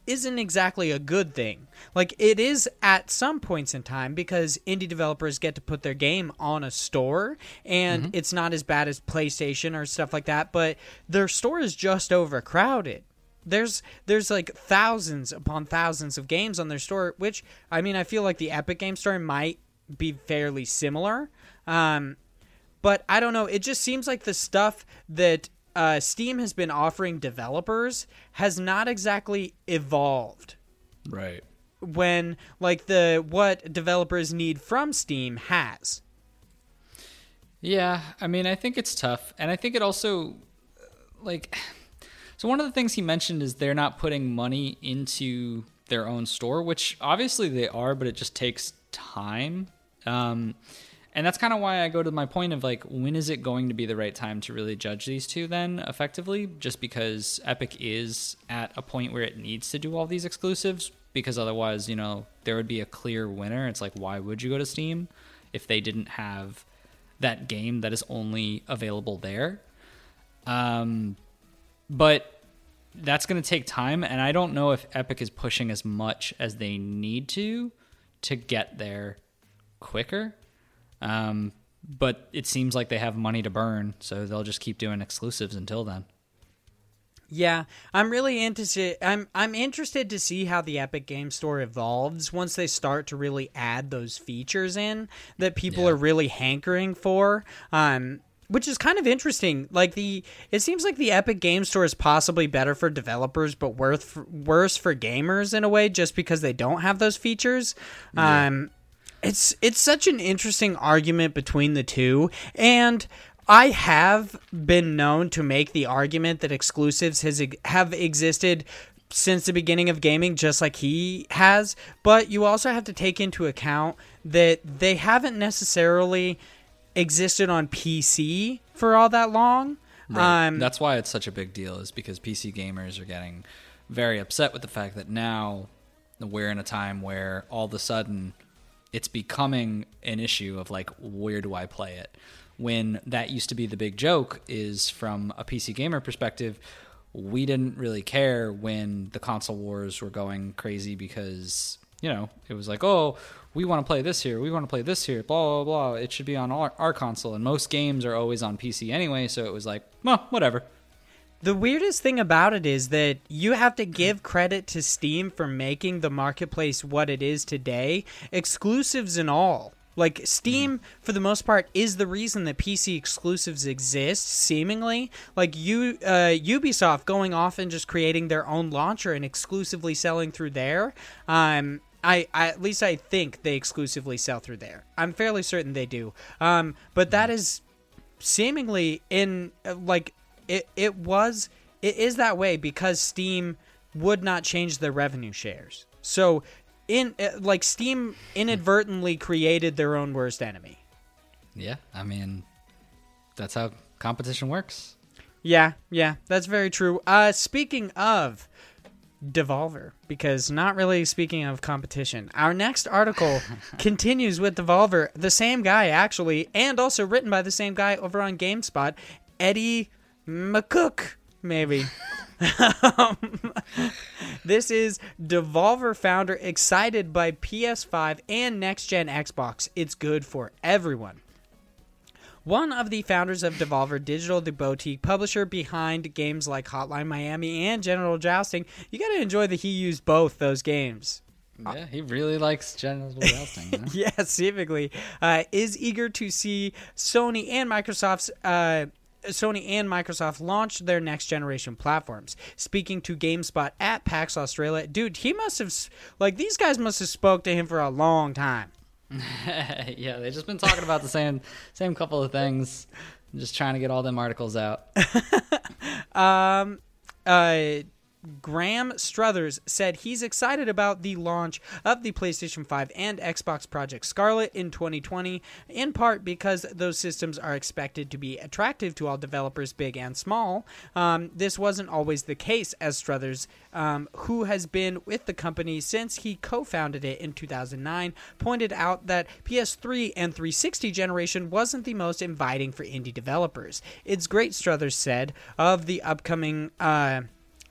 Isn't exactly a good thing. Like, it is at some points in time, because indie developers get to put their game on a store, and mm-hmm. it's not as bad as PlayStation or stuff like that, but their store is just overcrowded. There's there's like thousands upon thousands of games on their store, which, I mean, I feel like the Epic Games Store might be fairly similar. Um, but I don't know. It just seems like the stuff that Uh, Steam has been offering developers has not exactly evolved. Right. When, like, the what developers need from Steam has. Yeah, I mean, I think it's tough. And I think it also, like, so one of the things he mentioned is they're not putting money into their own store, which obviously they are, but it just takes time. Um And that's kind of why I go to my point of, like, when is it going to be the right time to really judge these two then effectively? Just because Epic is at a point where it needs to do all these exclusives, because otherwise, you know, there would be a clear winner. It's like, why would you go to Steam if they didn't have that game that is only available there? Um, but that's going to take time, and I don't know if Epic is pushing as much as they need to to get there quicker. Um, but it seems like they have money to burn, so they'll just keep doing exclusives until then. Yeah, I'm really interested. I'm I'm interested to see how the Epic Games Store evolves once they start to really add those features in that people yeah. are really hankering for. Um, which is kind of interesting. Like the, it seems like the Epic Games Store is possibly better for developers, but worth for, worse for gamers in a way, just because they don't have those features. Yeah. Um. It's it's such an interesting argument between the two, and I have been known to make the argument that exclusives has have existed since the beginning of gaming, just like he has, but you also have to take into account that they haven't necessarily existed on P C for all that long. Right. Um, That's why it's such a big deal, is because P C gamers are getting very upset with the fact that now we're in a time where all of a sudden it's becoming an issue of, like, where do I play it? When that used to be the big joke is, from a P C gamer perspective, we didn't really care when the console wars were going crazy because, you know, it was like, oh, we want to play this here, we want to play this here, blah, blah, blah. It should be on our, our console, and most games are always on P C anyway, so it was like, well, whatever. The weirdest thing about it is that you have to give credit to Steam for making the marketplace what it is today, exclusives and all. Like, Steam, for the most part, is the reason that P C exclusives exist, seemingly. Like, you, uh, Ubisoft going off and just creating their own launcher and exclusively selling through there. Um, I, I at least I think they exclusively sell through there. I'm fairly certain they do. Um, but that is seemingly in, uh, like... It it was it is that way because Steam would not change their revenue shares. So in like Steam inadvertently created their own worst enemy. Yeah, I mean, that's how competition works. Yeah, yeah, that's very true. Uh, speaking of Devolver, because not really speaking of competition, our next article continues with Devolver, the same guy actually, and also written by the same guy over on GameSpot, Eddie McCook, maybe. um, this is Devolver founder excited by P S five and next-gen Xbox. It's good for everyone. One of the founders of Devolver Digital, the boutique publisher behind games like Hotline Miami and Genital Jousting. You gotta enjoy that he used both those games. Yeah, he really likes Genital Jousting. Huh? Yeah, seemingly. Uh, is eager to see Sony and Microsoft's... Uh, Sony and Microsoft launched their next-generation platforms. Speaking to GameSpot at PAX Australia, dude, he must have, like, these guys must have spoke to him for a long time. Yeah, they've just been talking about the same same couple of things, just trying to get all them articles out. um, uh, Graham Struthers said he's excited about the launch of the PlayStation five and Xbox Project Scarlet in twenty twenty, in part because those systems are expected to be attractive to all developers, big and small. Um, this wasn't always the case, as Struthers, um, who has been with the company since he co-founded it in two thousand nine, pointed out that P S three and three sixty generation wasn't the most inviting for indie developers. It's great, Struthers said, of the upcoming... Uh,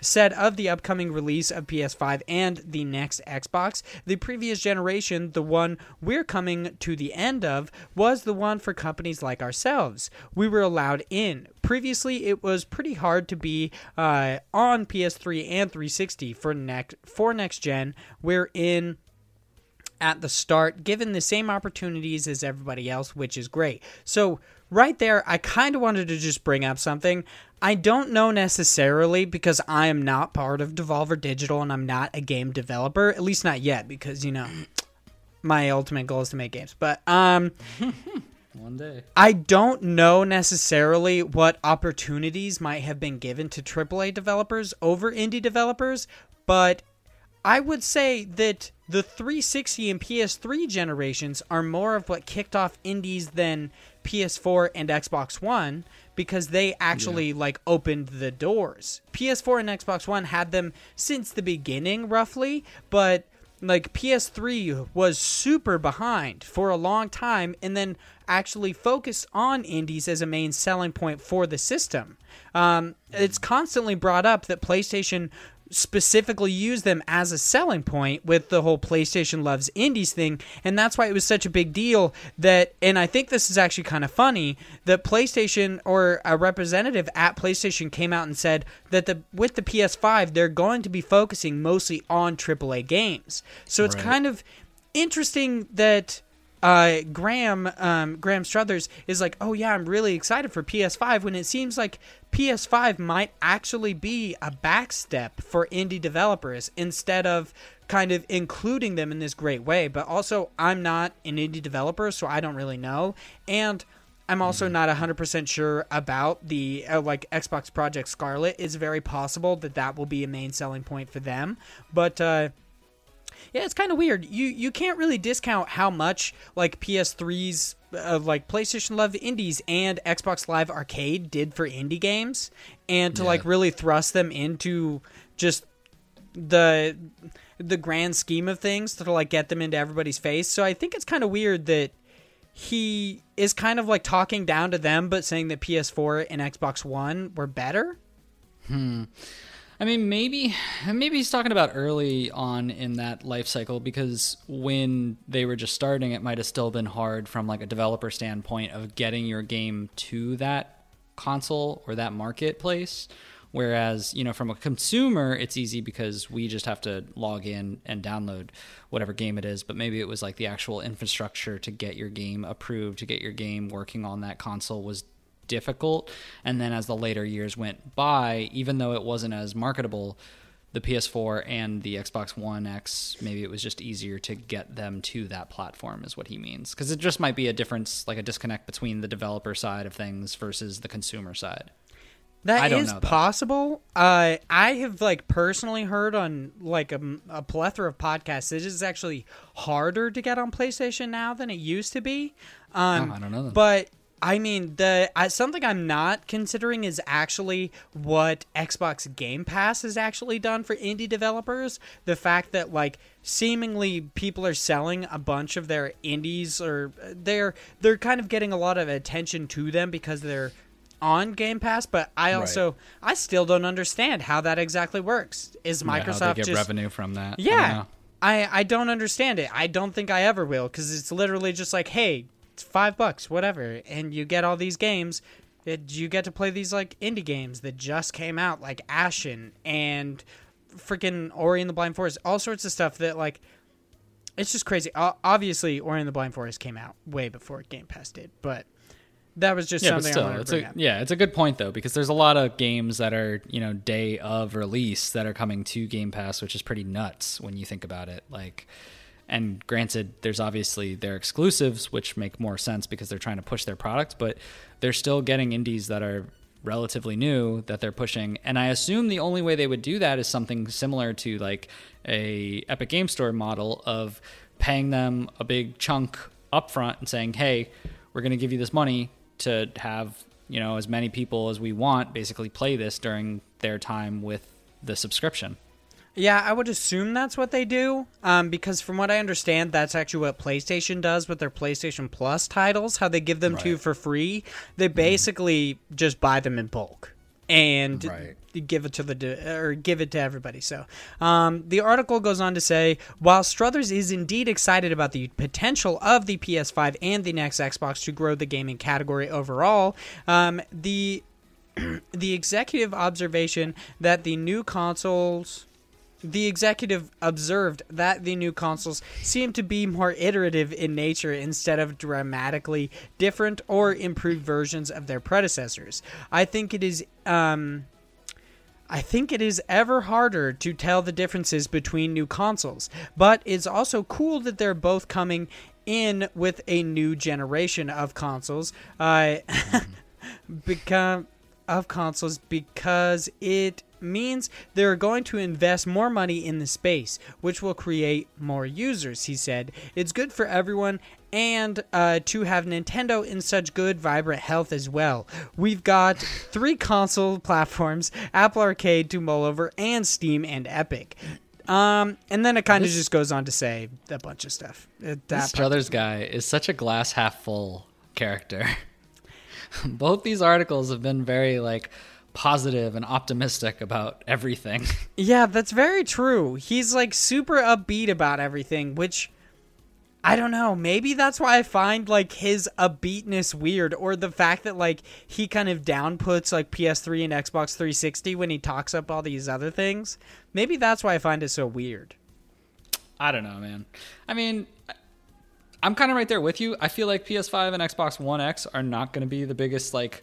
said of the upcoming release of P S five and the next Xbox, the previous generation, the one we're coming to the end of, was the one for companies like ourselves. We were allowed in. Previously, it was pretty hard to be uh, on P S three and three sixty for next for next gen. We're in at the start, given the same opportunities as everybody else, which is great. So right there, I kind of wanted to just bring up something. I don't know necessarily, because I am not part of Devolver Digital and I'm not a game developer, at least not yet, because, you know, my ultimate goal is to make games. But um, one day. I don't know necessarily what opportunities might have been given to triple A developers over indie developers, but I would say that the three sixty and P S three generations are more of what kicked off indies than P S four and Xbox One, because they actually, yeah. like, opened the doors. P S four and Xbox One had them since the beginning, roughly, but, like, P S three was super behind for a long time and then actually focused on indies as a main selling point for the system. Um, it's constantly brought up that PlayStation specifically used them as a selling point with the whole PlayStation loves indies thing, and that's why it was such a big deal that, and I think this is actually kind of funny, that PlayStation or a representative at PlayStation came out and said that the with the P S five, they're going to be focusing mostly on triple A games. So it's right. kind of interesting that uh, Graham, um, Graham Struthers is like, oh yeah, I'm really excited for P S five, when it seems like P S five might actually be a backstep for indie developers instead of kind of including them in this great way. But also, I'm not an indie developer, so I don't really know. And I'm also not one hundred percent sure about the uh, like Xbox Project Scarlet. It's very possible that that will be a main selling point for them. But uh, yeah, it's kind of weird. You you can't really discount how much like P S three's of like PlayStation Love Indies and Xbox Live Arcade did for indie games, and to yeah. like really thrust them into just the the grand scheme of things to like get them into everybody's face. So I think it's kind of weird that he is kind of like talking down to them, but saying that P S four and Xbox One were better. Hmm. I mean, maybe maybe he's talking about early on in that life cycle, because when they were just starting, it might have still been hard from like a developer standpoint of getting your game to that console or that marketplace. Whereas, you know, from a consumer, it's easy because we just have to log in and download whatever game it is. But maybe it was like the actual infrastructure to get your game approved, to get your game working on that console was difficult. And then as the later years went by, even though it wasn't as marketable, the P S four and the Xbox One X, maybe it was just easier to get them to that platform is what he means, because it just might be a difference, like a disconnect between the developer side of things versus the consumer side. That is possible. Uh, I have like personally heard on like a, a plethora of podcasts, it is actually harder to get on PlayStation now than it used to be. Um, oh, I don't know that. But I mean, the uh, something I'm not considering is actually what Xbox Game Pass has actually done for indie developers. The fact that, like, seemingly people are selling a bunch of their indies, or they're they're kind of getting a lot of attention to them because they're on Game Pass. But I also, right. I still don't understand how that exactly works. Is Microsoft yeah, how they get just revenue from that? Yeah, I don't know. I, I don't understand it. I don't think I ever will, because it's literally just like, hey, five bucks, whatever, and you get all these games. It, you get to play these like indie games that just came out, like Ashen and freaking Ori and the Blind Forest, all sorts of stuff that like, it's just crazy. O- obviously, Ori and the Blind Forest came out way before Game Pass did, but that was just yeah, something still, I wanted to bring a, up. Yeah, it's a good point though, because there's a lot of games that are, you know, day of release that are coming to Game Pass, which is pretty nuts when you think about it. Like, and granted, there's obviously their exclusives, which make more sense because they're trying to push their products, but they're still getting indies that are relatively new that they're pushing. And I assume the only way they would do that is something similar to like a Epic Games Store model of paying them a big chunk upfront and saying, hey, we're going to give you this money to have, you know, as many people as we want basically play this during their time with the subscription. Yeah, I would assume that's what they do, um, because from what I understand, that's actually what PlayStation does with their PlayStation Plus titles, how they give them right. to you for free. They basically mm. just buy them in bulk and right. give it to the or give it to everybody. So um, the article goes on to say, while Struthers is indeed excited about the potential of the P S five and the next Xbox to grow the gaming category overall, um, the the executive observation that the new consoles... The executive observed that the new consoles seem to be more iterative in nature instead of dramatically different or improved versions of their predecessors. I think it is... Um I think it is ever harder to tell the differences between new consoles, but it's also cool that they're both coming in with a new generation of consoles. Uh, become of consoles because it... means they're going to invest more money in the space, which will create more users, he said. It's good for everyone and uh, to have Nintendo in such good, vibrant health as well. We've got three console platforms, Apple Arcade to mull over, and Steam and Epic. Um, and then it kind of just goes on to say a bunch of stuff. That this Struthers guy is such a glass half full character. Both these articles have been very, like, positive and optimistic about everything. Yeah, that's very true. He's like super upbeat about everything, which I don't know, maybe that's why I find like his upbeatness weird, or the fact that like he kind of downputs like P S three and Xbox three sixty when he talks up all these other things. Maybe that's why I find it so weird. I don't know, man. I mean, I'm kind of right there with you. I feel like P S five and Xbox One X are not going to be the biggest like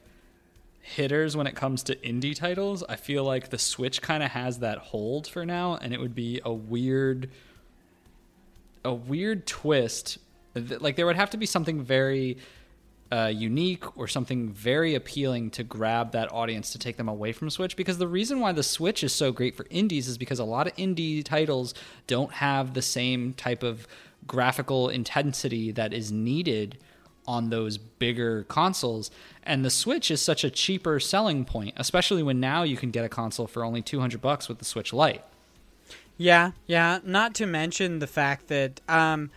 hitters when it comes to indie titles. I feel like the Switch kind of has that hold for now, and it would be a weird a weird twist. Like there would have to be something very uh, unique or something very appealing to grab that audience to take them away from Switch, because the reason why the Switch is so great for indies is because a lot of indie titles don't have the same type of graphical intensity that is needed on those bigger consoles, and the Switch is such a cheaper selling point, especially when now you can get a console for only two hundred bucks with the Switch Lite. Yeah, yeah, not to mention the fact that, um,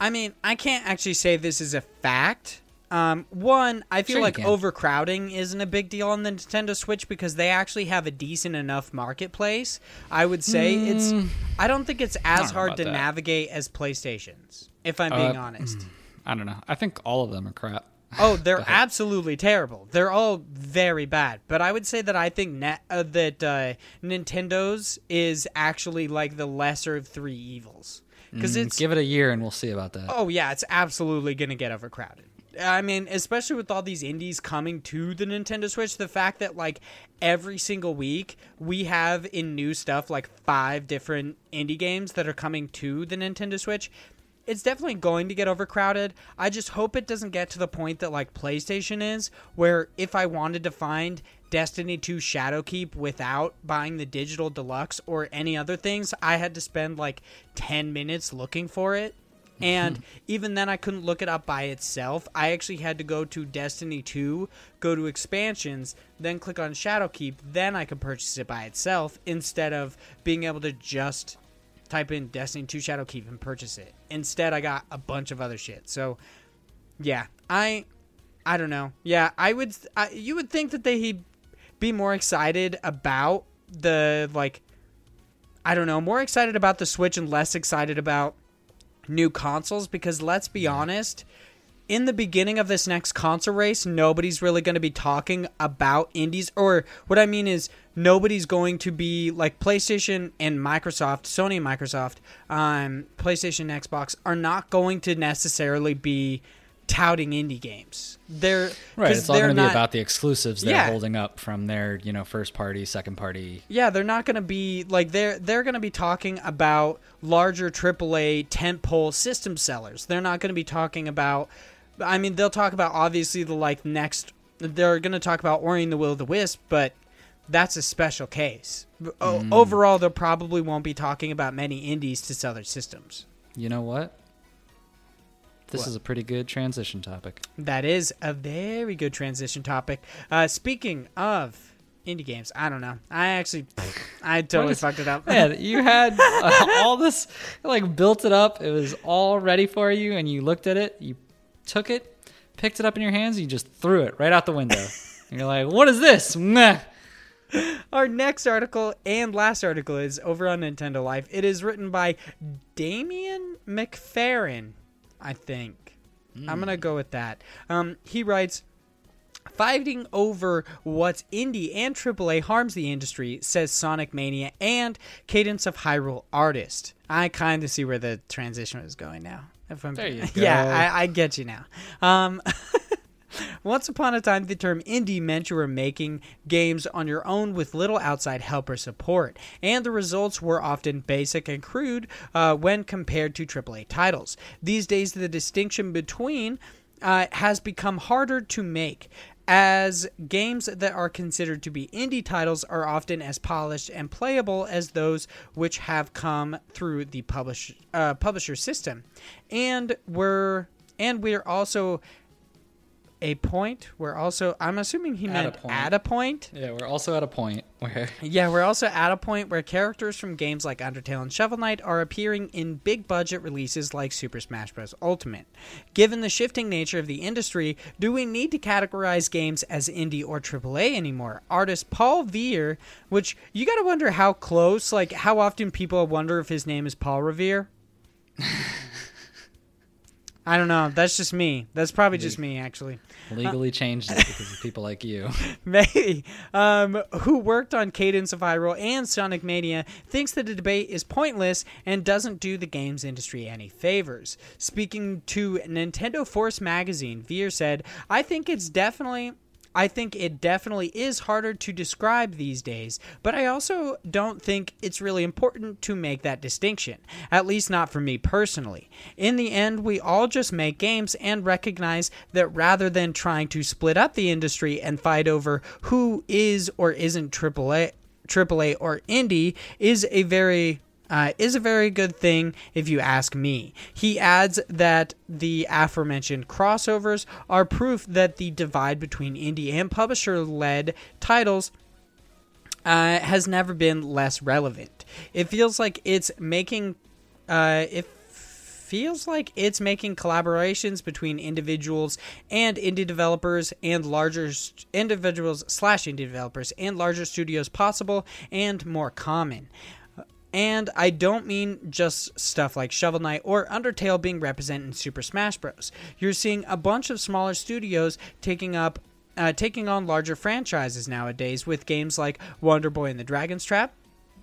I mean, I can't actually say this is a fact. Um, one, I feel sure like overcrowding isn't a big deal on the Nintendo Switch because they actually have a decent enough marketplace. I would say mm. it's, I don't think it's as hard to that. navigate as PlayStation's, if I'm uh, being honest. Mm. I don't know. I think all of them are crap. Oh, they're absolutely terrible. They're all very bad. But I would say that I think net, uh, that uh, Nintendo's is actually like the lesser of three evils. Because mm, it's give it a year and we'll see about that. Oh yeah, it's absolutely going to get overcrowded. I mean, especially with all these indies coming to the Nintendo Switch, the fact that like every single week we have in new stuff like five different indie games that are coming to the Nintendo Switch. It's definitely going to get overcrowded. I just hope it doesn't get to the point that like PlayStation is, where if I wanted to find Destiny two Shadowkeep without buying the digital deluxe or any other things, I had to spend like ten minutes looking for it. And even then I couldn't look it up by itself. I actually had to go to Destiny two, go to expansions, then click on Shadowkeep, then I could purchase it by itself instead of being able to just type in Destiny two Shadowkeep and purchase it. Instead, I got a bunch of other shit. So, yeah, I, I don't know. Yeah, I would. I, you would think that they'd be more excited about the like, I don't know, more excited about the Switch and less excited about new consoles, because let's be honest. In the beginning of this next console race, nobody's really going to be talking about indies. Or what I mean is nobody's going to be like PlayStation and Microsoft, Sony and Microsoft, um, PlayStation and Xbox are not going to necessarily be touting indie games. They're right. It's all going to be about the exclusives they're yeah. holding up from their, you know, first party, second party. Yeah, they're not going to be like they're they're going to be talking about larger triple A tentpole system sellers. They're not going to be talking about. I mean, they'll talk about, obviously, the, like, next they're going to talk about Ori and the Will-O-the-Wisp, but that's a special case. Mm. Overall, they probably won't be talking about many indies to sell their systems. You know what? This what? is a pretty good transition topic. That is a very good transition topic. Uh, speaking of indie games, I don't know. I actually, I totally is, fucked it up. Man, you had uh, all this, like, built it up. It was all ready for you, and you looked at it. You took it, picked it up in your hands, and you just threw it right out the window. And you're like, what is this? Meh. Our next article and last article is over on Nintendo Life. It is written by Damian McFerrin, I think. Mm. I'm going to go with that. Um, he writes, fighting over what's indie and triple A harms the industry, says Sonic Mania and Cadence of Hyrule artist. I kind of see where the transition is going now. If I'm, there you go. Yeah, I, I get you now. Um... Once upon a time, the term indie meant you were making games on your own with little outside help or support, and the results were often basic and crude uh, when compared to triple A titles. These days, the distinction between uh, has become harder to make, as games that are considered to be indie titles are often as polished and playable as those which have come through the publish, uh, publisher system. And we're, and we're also... a point we're also I'm assuming he at meant a at a point yeah we're also at a point where yeah we're also at a point where characters from games like Undertale and Shovel Knight are appearing in big budget releases like Super Smash Bros. Ultimate. Given the shifting nature of the industry, do we need to categorize games as indie or triple A anymore? Artist Paul Vere, which you gotta wonder how close, like how often people wonder if his name is Paul Revere. I don't know. That's just me. That's probably Le- just me, actually. Legally uh, changed it because of people like you. Maybe. Um, who worked on Cadence of Hyrule and Sonic Mania thinks that the debate is pointless and doesn't do the games industry any favors. Speaking to Nintendo Force magazine, Vere said, I think it's definitely... I think it definitely is harder to describe these days, but I also don't think it's really important to make that distinction, at least not for me personally. In the end, we all just make games and recognize that rather than trying to split up the industry and fight over who is or isn't triple A, triple A or indie is a very... Uh, is a very good thing if you ask me. He adds that the aforementioned crossovers are proof that the divide between indie and publisher-led titles uh, has never been less relevant. It feels like it's making... Uh, it feels like it's making collaborations between individuals and indie developers and larger st- individuals slash indie developers and larger studios possible and more common. And I don't mean just stuff like Shovel Knight or Undertale being represented in Super Smash Bros. You're seeing a bunch of smaller studios taking up, uh, taking on larger franchises nowadays with games like Wonder Boy and the Dragon's Trap.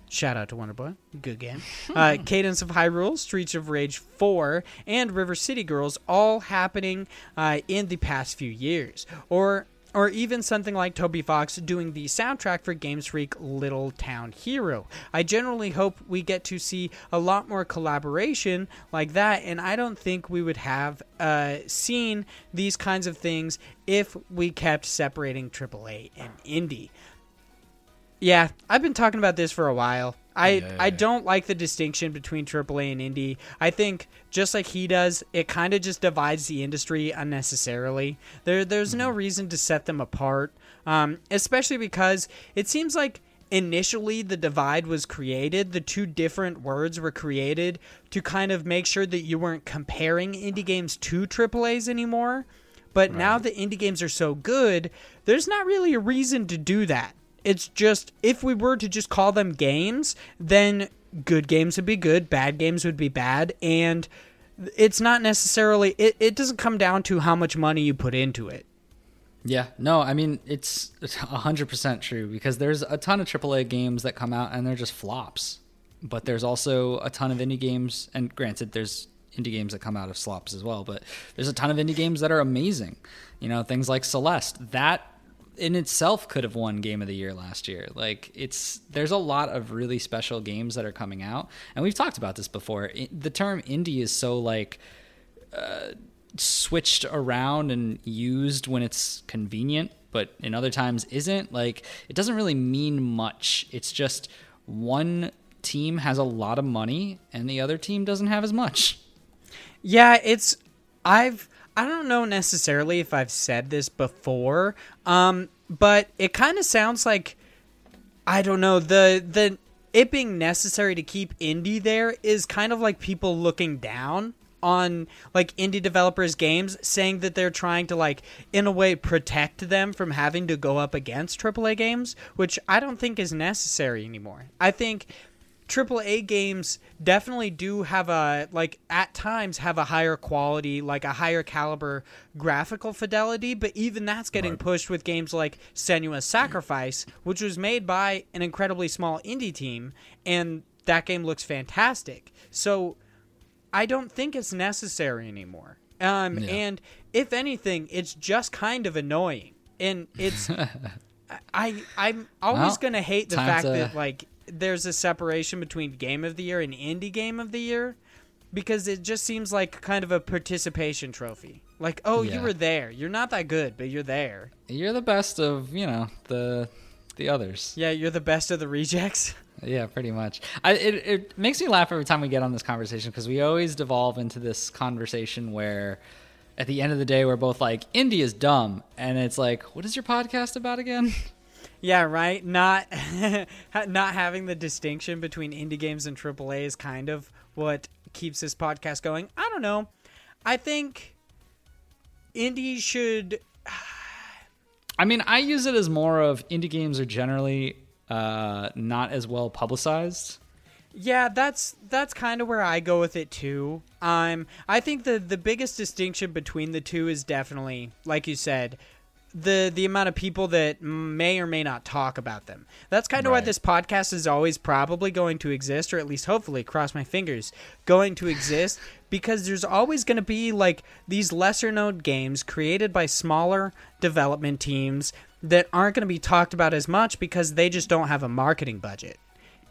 Shout out to Wonder Boy. Good game. uh, Cadence of Hyrule, Streets of Rage four, and River City Girls all happening uh, in the past few years. Or... Or even something like Toby Fox doing the soundtrack for Games Freak Little Town Hero. I generally hope we get to see a lot more collaboration like that, and I don't think we would have uh, seen these kinds of things if we kept separating triple A and indie. Yeah, I've been talking about this for a while. I, yeah, yeah, yeah. I don't like the distinction between triple A and indie. I think, just like he does, it kind of just divides the industry unnecessarily. There, There's mm-hmm. no reason to set them apart, um, especially because it seems like initially the divide was created. The two different words were created to kind of make sure that you weren't comparing indie games to triple A's anymore. But right. now that indie games are so good, there's not really a reason to do that. It's just, if we were to just call them games, then good games would be good, bad games would be bad, and it's not necessarily, it, it doesn't come down to how much money you put into it. Yeah, no, I mean, it's, it's one hundred percent true, because there's a ton of triple A games that come out and they're just flops, but there's also a ton of indie games, and granted, there's indie games that come out of slops as well, but there's a ton of indie games that are amazing. You know, things like Celeste, that... in itself could have won Game of the Year last year. Like, it's there's a lot of really special games that are coming out, and we've talked about this before. The term indie is so like uh, switched around and used when it's convenient, but in other times isn't, like, it doesn't really mean much. It's just one team has a lot of money and the other team doesn't have as much. Yeah, it's, I've, I don't know necessarily if I've said this before, um, but it kind of sounds like, I don't know, the, the, it being necessary to keep indie there is kind of like people looking down on, like, indie developers' games, saying that they're trying to, like, in a way protect them from having to go up against triple A games, which I don't think is necessary anymore. I think triple A games definitely do have a, like, at times have a higher quality, like a higher caliber graphical fidelity, but even that's getting right. pushed with games like Senua's Sacrifice, which was made by an incredibly small indie team, and that game looks fantastic. So I don't think it's necessary anymore. Um, yeah. And if anything, it's just kind of annoying. And it's, I, I'm always well, going to hate the fact to... that, like, there's a separation between Game of the Year and Indie Game of the Year, because it just seems like kind of a participation trophy. Like, oh, yeah. you were there. You're not that good, but you're there. You're the best of, you know, the the others. Yeah, you're the best of the rejects. Yeah, pretty much. I, it, it makes me laugh every time we get on this conversation, because we always devolve into this conversation where at the end of the day, we're both like, indie is dumb. And it's like, what is your podcast about again? Yeah, right. Not not having the distinction between indie games and triple A is kind of what keeps this podcast going. I don't know. I think indie should... I mean, I use it as more of indie games are generally... uh not as well publicized. Yeah, that's that's kind of where I go with it too. Um I think the the biggest distinction between the two is definitely, like you said, the the amount of people that may or may not talk about them. That's kind of right. why this podcast is always probably going to exist, or at least hopefully, cross my fingers, going to exist, because there's always going to be like these lesser known games created by smaller development teams that aren't going to be talked about as much because they just don't have a marketing budget.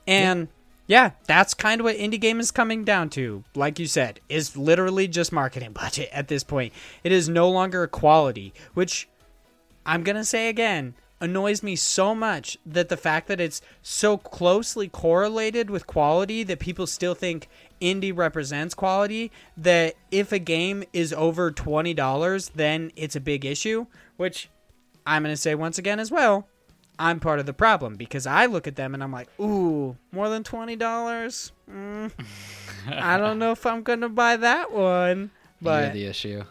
And yeah, yeah that's kind of what indie game is coming down to. Like you said, is literally just marketing budget at this point. It is no longer quality, which I'm going to say again, annoys me so much, that the fact that it's so closely correlated with quality that people still think indie represents quality, that if a game is over twenty dollars, then it's a big issue, which... I'm going to say once again as well, I'm part of the problem, because I look at them and I'm like, ooh, more than twenty dollars? Mm, I don't know if I'm going to buy that one. But you're the issue.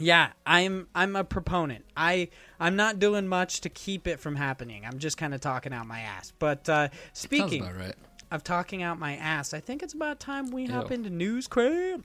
Yeah, I'm I'm a proponent. I, I'm not doing much to keep it from happening. I'm just kind of talking out my ass. But uh, speaking about right. of talking out my ass, I think it's about time we Ew. hop into News Crab.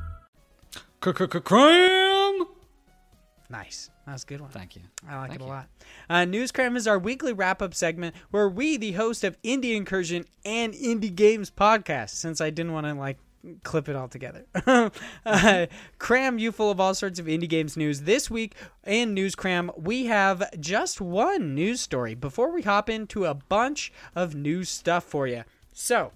C-c-c-cram! Nice. That was a good one. Thank you. I like Thank it a you. lot. Uh, News Cram is our weekly wrap-up segment where we, the host of Indie Incursion and Indie Games Podcast, since I didn't want to, like, clip it all together, uh, cram you full of all sorts of indie games news. This week in News Cram, we have just one news story before we hop into a bunch of new stuff for you. So...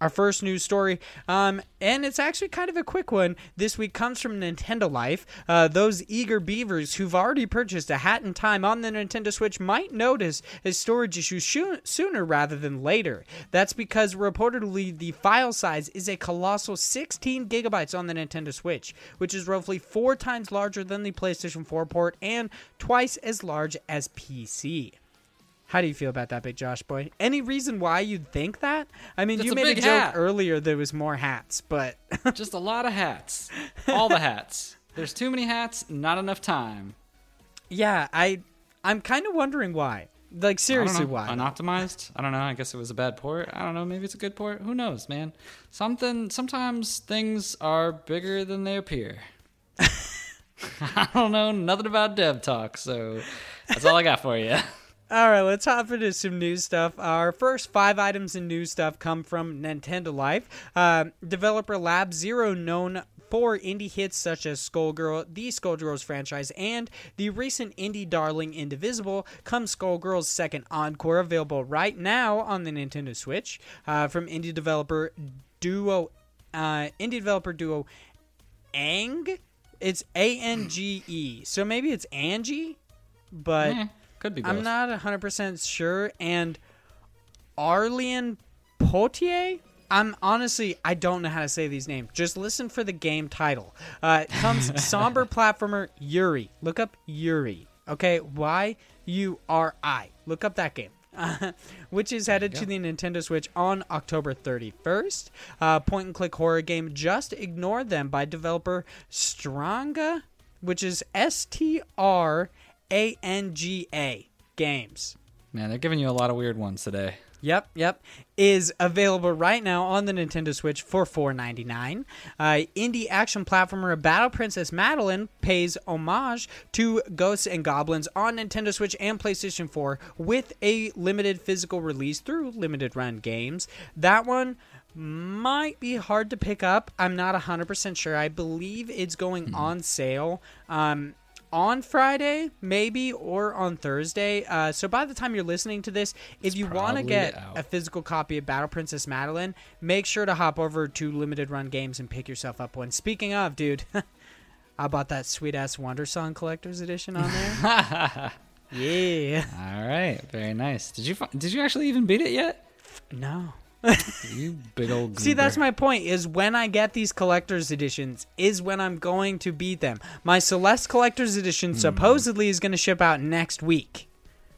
Our first news story, um, and it's actually kind of a quick one this week, comes from Nintendo Life. Uh, those eager beavers who've already purchased a hat in time on the Nintendo Switch might notice a storage issue sho- sooner rather than later. That's because reportedly the file size is a colossal sixteen gigabytes on the Nintendo Switch, which is roughly four times larger than the PlayStation four port and twice as large as P C. How do you feel about that, Big Josh Boy? Any reason why you'd think that? I mean, it's you a made a joke hat. earlier there was more hats, but... Just a lot of hats. All the hats. There's too many hats, not enough time. Yeah, I, I'm kind of wondering why. Like, seriously, why? Unoptimized? I don't know. I guess it was a bad port. I don't know. Maybe it's a good port. Who knows, man? Something. Sometimes things are bigger than they appear. I don't know nothing about dev talk, so that's all I got for you. All right, let's hop into some new stuff. Our first five items in new stuff come from Nintendo Life. Uh, developer Lab Zero, known for indie hits such as Skullgirl, the Skullgirls franchise, and the recent indie darling Indivisible, comes Skullgirls' second encore, available right now on the Nintendo Switch, uh, from indie developer duo, uh, indie developer duo Ang. It's A N G E, so maybe it's Angie, but... Yeah. Could be both. I'm not one hundred percent sure. And Arlian Potier? I'm honestly, I don't know how to say these names. Just listen for the game title. Uh, it comes somber platformer Yuri. Look up Yuri. Okay? Y U R I. Look up that game. Uh, which is headed to the Nintendo Switch on October thirty-first. Uh, point-and-click horror game Just Ignore Them by developer Stranga, which is S T R A N G A Games. Man, they're giving you a lot of weird ones today. Yep, yep. Is available right now on the Nintendo Switch for four dollars and ninety-nine cents. Uh, indie action platformer Battle Princess Madeline pays homage to Ghosts and Goblins on Nintendo Switch and PlayStation four with a limited physical release through Limited Run Games. That one might be hard to pick up. I'm not one hundred percent sure. I believe it's going mm-hmm. on sale. Um... on Friday, maybe, or on Thursday. Uh, so by the time you're listening to this, if it's you want to get out. a physical copy of Battle Princess Madeline, make sure to hop over to Limited Run Games and pick yourself up one. Speaking of, dude, I bought that sweet-ass Wonder Song Collector's Edition on there. Yeah. All right. Very nice. Did you did you actually even beat it yet? No. You big old goober. See, that's my point, is when I get these collector's editions is when I'm going to beat them. My Celeste collector's edition mm. supposedly is going to ship out next week.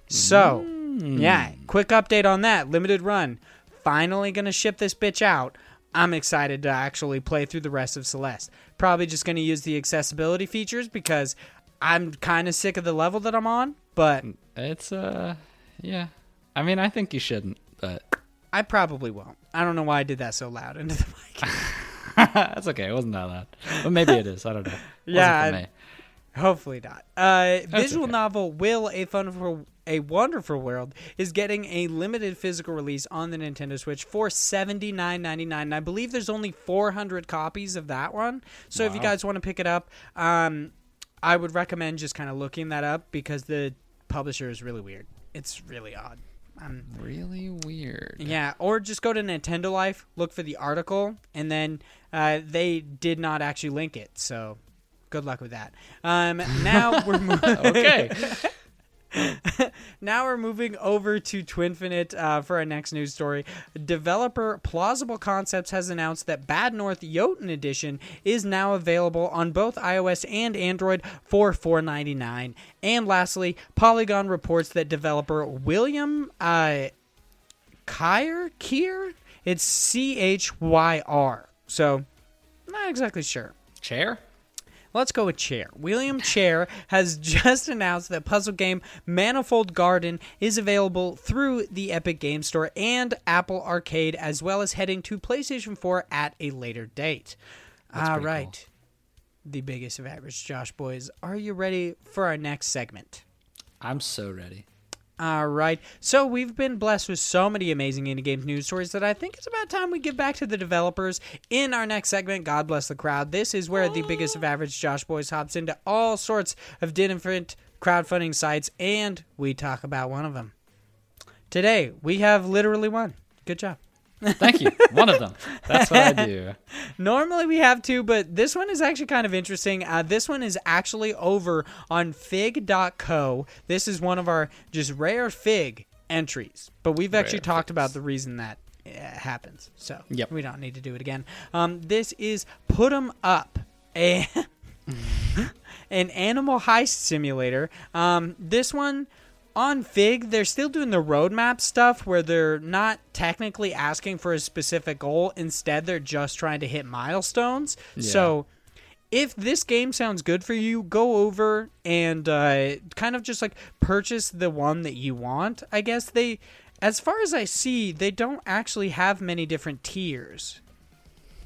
So, mm. yeah, quick update on that. Limited Run. Finally going to ship this bitch out. I'm excited to actually play through the rest of Celeste. Probably just going to use the accessibility features because I'm kind of sick of the level that I'm on, but... It's, uh, yeah. I mean, I think you shouldn't, but... I probably won't. I don't know why I did that so loud into the mic. That's okay. It wasn't that loud. But maybe it is. I don't know. It yeah. Hopefully not. Uh, visual okay. novel Will, a Fun for a Wonderful World is getting a limited physical release on the Nintendo Switch for seventy-nine ninety-nine. And I believe there's only four hundred copies of that one. So wow. if you guys want to pick it up, um, I would recommend just kind of looking that up because the publisher is really weird. It's really odd. Um, really weird. Yeah, or just go to Nintendo Life, look for the article, and then uh, they did not actually link it, so good luck with that. Um, now we're mo- okay. Now we're moving over to Twinfinite uh, for our next news story. Developer Plausible Concepts has announced that Bad North Jotun Edition is now available on both iOS and Android for four dollars and ninety-nine cents. And lastly, Polygon reports that developer William uh, Kyer, Kier? It's C H Y R. So, not exactly sure. Chair? Let's go with Chair. William Chair has just announced that puzzle game Manifold Garden is available through the Epic Games Store and Apple Arcade, as well as heading to PlayStation four at a later date. That's All right. Cool. The biggest of average Josh boys, are you ready for our next segment? I'm so ready. All right. So we've been blessed with so many amazing indie game news stories that I think it's about time we give back to the developers in our next segment, God Bless the Crowd. This is where the biggest of average Josh Boys hops into all sorts of different crowdfunding sites, and we talk about one of them. Today, we have literally one. Good job. Thank you. One of them. That's what I do. Normally we have two, but this one is actually kind of interesting. Uh, this one is actually over on fig dot co. This is one of our just rare Fig entries, but we've actually rare talked figs. about the reason that it happens. So yep. we don't need to do it again. Um, this is Put 'em Up. A an animal heist simulator. Um, this one... On Fig, they're still doing the roadmap stuff where they're not technically asking for a specific goal. Instead, they're just trying to hit milestones. Yeah. So if this game sounds good for you, go over and uh, kind of just like purchase the one that you want. I guess they, as far as I see, they don't actually have many different tiers.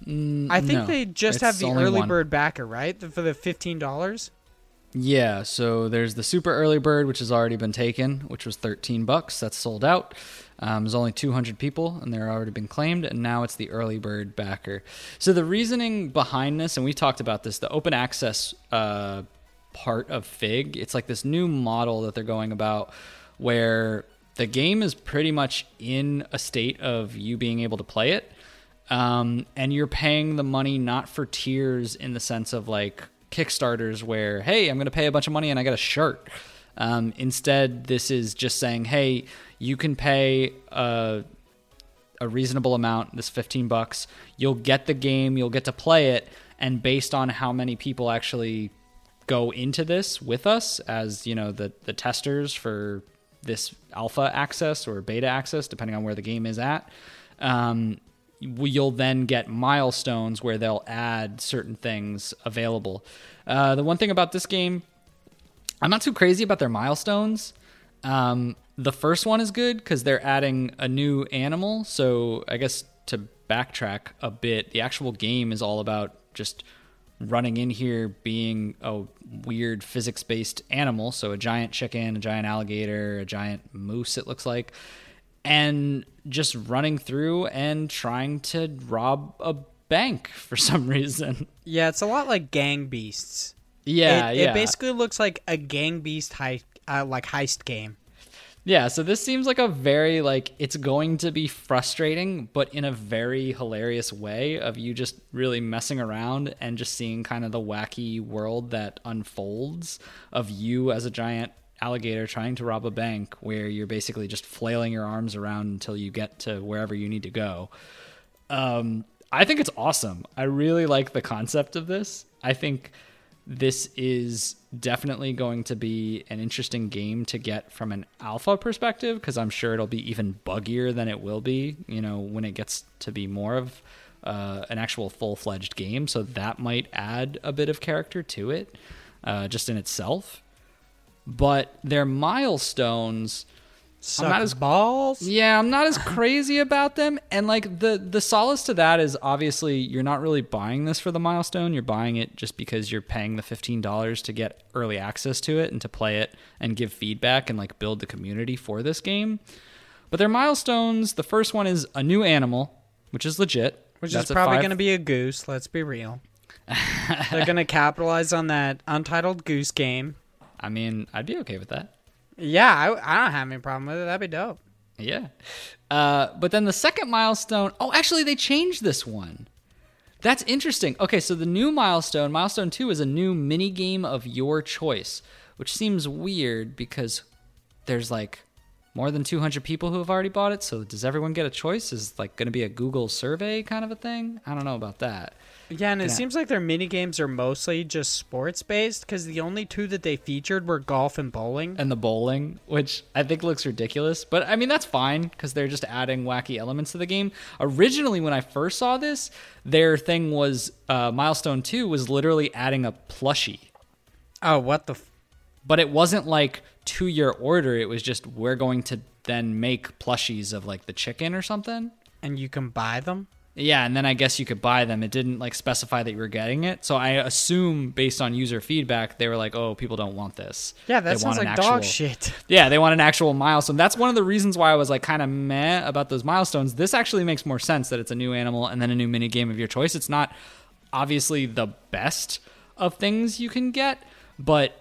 Mm, I think no, they just have the early one. bird backer, right? For the fifteen dollars. Yeah, so there's the super early bird, which has already been taken, which was thirteen bucks. That's sold out. Um, there's only two hundred people, and they're already been claimed, and now it's the early bird backer. So the reasoning behind this, and we talked about this, the open access uh, part of Fig, it's like this new model that they're going about where the game is pretty much in a state of you being able to play it, um, and you're paying the money not for tiers in the sense of like Kickstarters where, hey, I'm going to pay a bunch of money and I get a shirt. Um, instead, this is just saying, hey, you can pay a, a reasonable amount, this fifteen bucks. You'll get the game, you'll get to play it, and based on how many people actually go into this with us as, you know, the, the testers for this alpha access or beta access, depending on where the game is at, um, you'll then get milestones where they'll add certain things available. Uh, the one thing about this game, I'm not too crazy about their milestones. Um, the first one is good because they're adding a new animal. So I guess to backtrack a bit, the actual game is all about just running in here being a weird physics-based animal. So a giant chicken, a giant alligator, a giant moose, it looks like. And just running through and trying to rob a bank for some reason. Yeah, it's a lot like Gang Beasts. Yeah, it, yeah. It basically looks like a Gang Beast high, uh, like heist game. Yeah, so this seems like a very, like, it's going to be frustrating, but in a very hilarious way of you just really messing around and just seeing kind of the wacky world that unfolds of you as a giant alligator trying to rob a bank where you're basically just flailing your arms around until you get to wherever you need to go. Um, I think it's awesome. I really like the concept of this. I think this is definitely going to be an interesting game to get from an alpha perspective, because I'm sure it'll be even buggier than it will be, you know, when it gets to be more of uh, an actual full-fledged game. So that might add a bit of character to it uh, just in itself. But their milestones suck I'm not as balls. Yeah, I'm not as crazy about them. And like the the solace to that is obviously you're not really buying this for the milestone. You're buying it just because you're paying the fifteen dollars to get early access to it and to play it and give feedback and like build the community for this game. But their milestones, the first one is a new animal, which is legit. Which That's is probably five- going to be a goose, let's be real. They're going to capitalize on that Untitled Goose Game. I mean, I'd be okay with that. Yeah, I, I don't have any problem with it. That'd be dope. Yeah. Uh, but then the second milestone... Oh, actually, they changed this one. That's interesting. Okay, so the new milestone, milestone two, is a new minigame of your choice, which seems weird because there's, like, more than two hundred people who have already bought it, so does everyone get a choice? Is, like, going to be a Google survey kind of a thing? I don't know about that. Yeah, and it yeah. seems like their minigames are mostly just sports-based, because the only two that they featured were golf and bowling. And the bowling, which I think looks ridiculous. But, I mean, that's fine, because they're just adding wacky elements to the game. Originally, when I first saw this, their thing was, uh, Milestone two was literally adding a plushie. Oh, what the... F- but it wasn't, like, to your order. It was just, we're going to then make plushies of, like, the chicken or something. And you can buy them? Yeah, and then I guess you could buy them. It didn't like specify that you were getting it. So I assume based on user feedback, they were like, oh, people don't want this. Yeah, that they sounds like actual, dog shit. Yeah, they want an actual milestone. That's one of the reasons why I was like kind of meh about those milestones. This actually makes more sense that it's a new animal and then a new mini game of your choice. It's not obviously the best of things you can get, but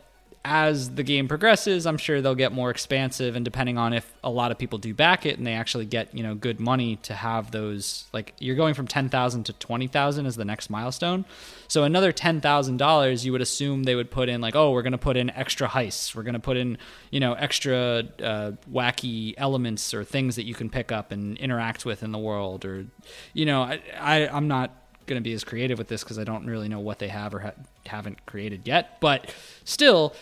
as the game progresses, I'm sure they'll get more expansive, and depending on if a lot of people do back it and they actually get, you know, good money to have those, like you're going from ten thousand to twenty thousand is the next milestone. So another ten thousand dollars you would assume they would put in like, oh, we're going to put in extra heists. We're going to put in, you know, extra uh, wacky elements or things that you can pick up and interact with in the world. Or, you know, I, I, I'm not going to be as creative with this because I don't really know what they have or ha- haven't created yet, but still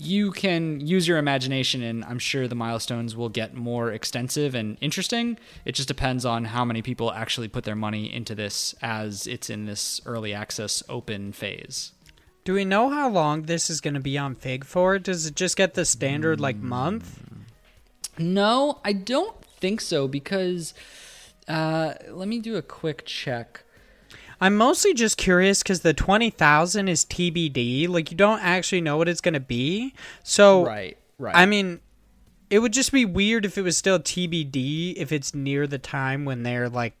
you can use your imagination, and I'm sure the milestones will get more extensive and interesting. It just depends on how many people actually put their money into this as it's in this early access open phase. Do we know how long this is going to be on Fig for? Does it just get the standard mm. like month? No, I don't think so, because uh, let me do a quick check. I'm mostly just curious because the twenty thousand is T B D. Like, you don't actually know what it's going to be. So, right, right. I mean, it would just be weird if it was still T B D if it's near the time when they're, like,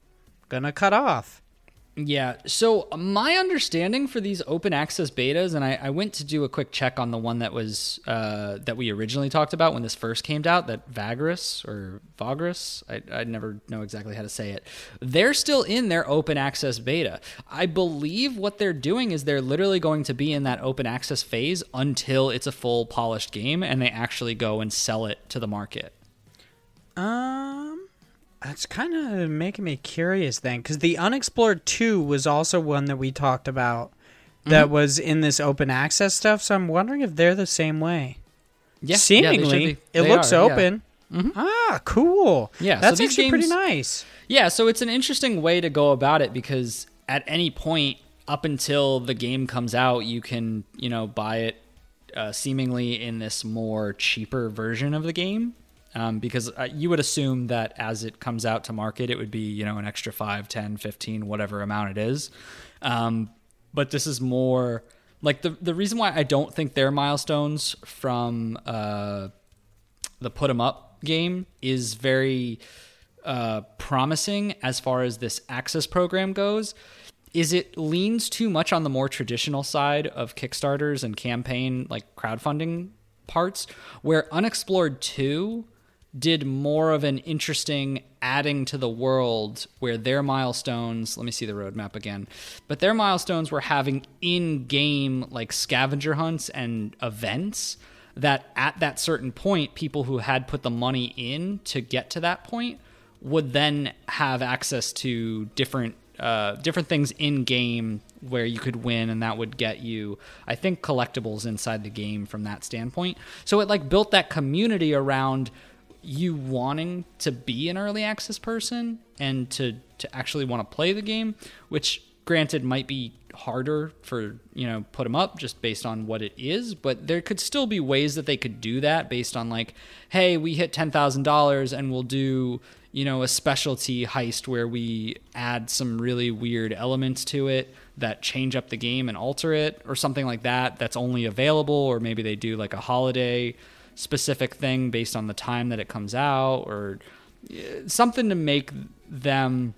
going to cut off. Yeah, so my understanding for these open access betas, and I, I went to do a quick check on the one that was uh, that we originally talked about when this first came out, that Vagris or Vagris, I, I never know exactly how to say it. They're still in their open access beta. I believe what they're doing is they're literally going to be in that open access phase until it's a full polished game and they actually go and sell it to the market. Um... That's kind of making me curious then, because the Unexplored two was also one that we talked about that mm-hmm. was in this open access stuff, so I'm wondering if they're the same way. Yeah, seemingly, yeah, it they looks are, open. Yeah. Mm-hmm. Ah, cool. Yeah, That's so actually games, pretty nice. Yeah, so it's an interesting way to go about it, because at any point up until the game comes out, you can, you know, buy it uh, seemingly in this more cheaper version of the game. Um, because uh, you would assume that as it comes out to market, it would be, you know, an extra five, ten, fifteen, whatever amount it is. Um, but this is more like the, the reason why I don't think their milestones from uh, the put 'em up game is very uh, promising as far as this access program goes is it leans too much on the more traditional side of Kickstarters and campaign, like crowdfunding parts, where Unexplored two did more of an interesting adding to the world where their milestones, let me see the roadmap again, but their milestones were having in-game like scavenger hunts and events that at that certain point, people who had put the money in to get to that point would then have access to different uh, different things in-game where you could win, and that would get you, I think, collectibles inside the game from that standpoint. So it like built that community around you wanting to be an early access person and to, to actually want to play the game, which granted might be harder for, you know, put them up just based on what it is, but there could still be ways that they could do that based on like, hey, we hit ten thousand dollars and we'll do, you know, a specialty heist where we add some really weird elements to it that change up the game and alter it or something like that that's only available, or maybe they do like a holiday specific thing based on the time that it comes out or something to make them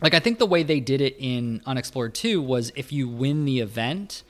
like, I think the way they did it in Unexplored two was if you win the event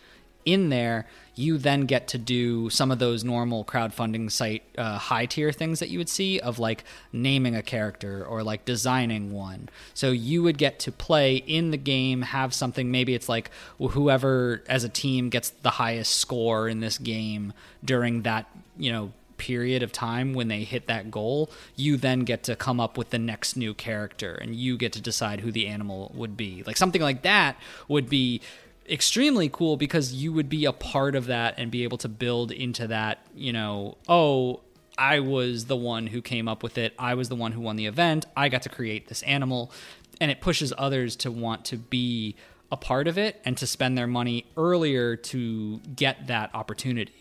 in there, you then get to do some of those normal crowdfunding site uh, high tier things that you would see of like naming a character or like designing one. So you would get to play in the game, have something, maybe it's like whoever as a team gets the highest score in this game during that, you know, period of time when they hit that goal, you then get to come up with the next new character and you get to decide who the animal would be. Like something like that would be extremely cool because you would be a part of that and be able to build into that, you know, oh, I was the one who came up with it. I was the one who won the event. I got to create this animal. And it pushes others to want to be a part of it and to spend their money earlier to get that opportunity.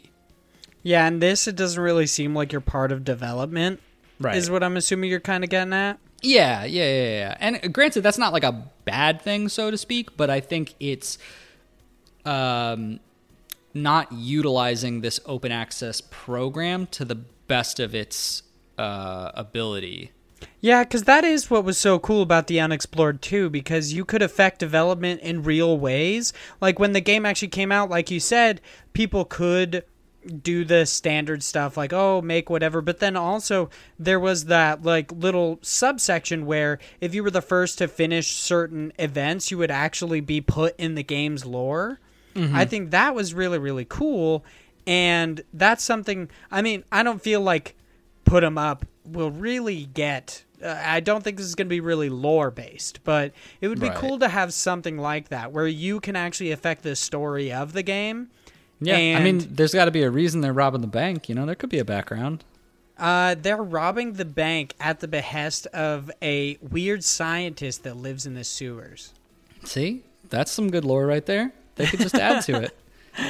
Yeah, and this, it doesn't really seem like you're part of development, right? Is what I'm assuming you're kind of getting at. Yeah, yeah, yeah, yeah. And granted, that's not like a bad thing, so to speak, but I think it's Um, not utilizing this open access program to the best of its uh, ability. Yeah, because that is what was so cool about the Unexplored two, because you could affect development in real ways. Like when the game actually came out, like you said, people could do the standard stuff like, oh, make whatever. But then also there was that like little subsection where if you were the first to finish certain events, you would actually be put in the game's lore. Mm-hmm. I think that was really, really cool. And that's something, I mean, I don't feel like put 'em up will really get, uh, I don't think this is going to be really lore based, but it would be right. cool to have something like that where you can actually affect the story of the game. Yeah, and, I mean, there's got to be a reason they're robbing the bank. You know, there could be a background. Uh, they're robbing the bank at the behest of a weird scientist that lives in the sewers. See? That's some good lore right there. They could just add to it.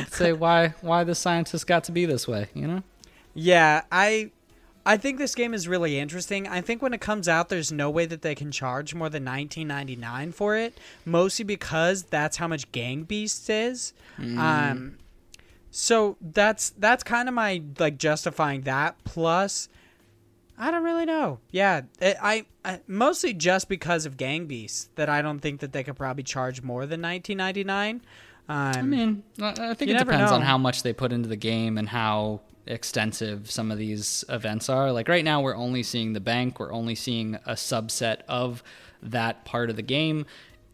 Say why why the scientist got to be this way, you know? Yeah, I I think this game is really interesting. I think when it comes out, there's no way that they can charge more than nineteen ninety-nine dollars for it, mostly because that's how much Gang Beasts is. Mm. Um, so that's that's kind of my like justifying that. Plus, I don't really know. Yeah, it, I, I mostly just because of Gang Beasts that I don't think that they could probably charge more than nineteen ninety-nine dollars. Um, I mean, I think it depends know. on how much they put into the game and how extensive some of these events are. Like right now we're only seeing the bank, we're only seeing a subset of that part of the game.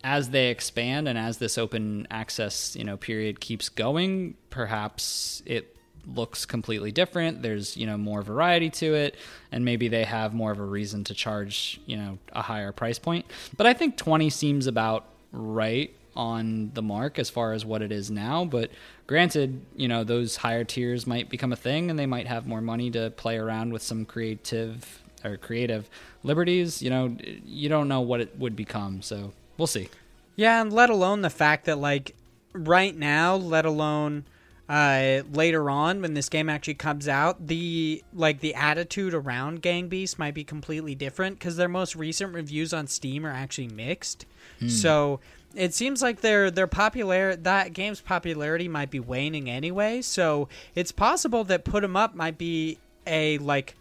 As they expand and as this open access, you know, period keeps going, perhaps it looks completely different. There's, you know, more variety to it, and maybe they have more of a reason to charge, you know, a higher price point. But I think twenty seems about right on the mark as far as what it is now. But granted, you know, those higher tiers might become a thing, and they might have more money to play around with some creative or creative liberties. You know, you don't know what it would become, so we'll see. Yeah, and let alone the fact that like right now, let alone uh later on when this game actually comes out, the like the attitude around Gang Beasts might be completely different, because their most recent reviews on Steam are actually mixed. Hmm. So it seems like their their popular that game's popularity might be waning anyway, so it's possible that Put 'Em Up might be a like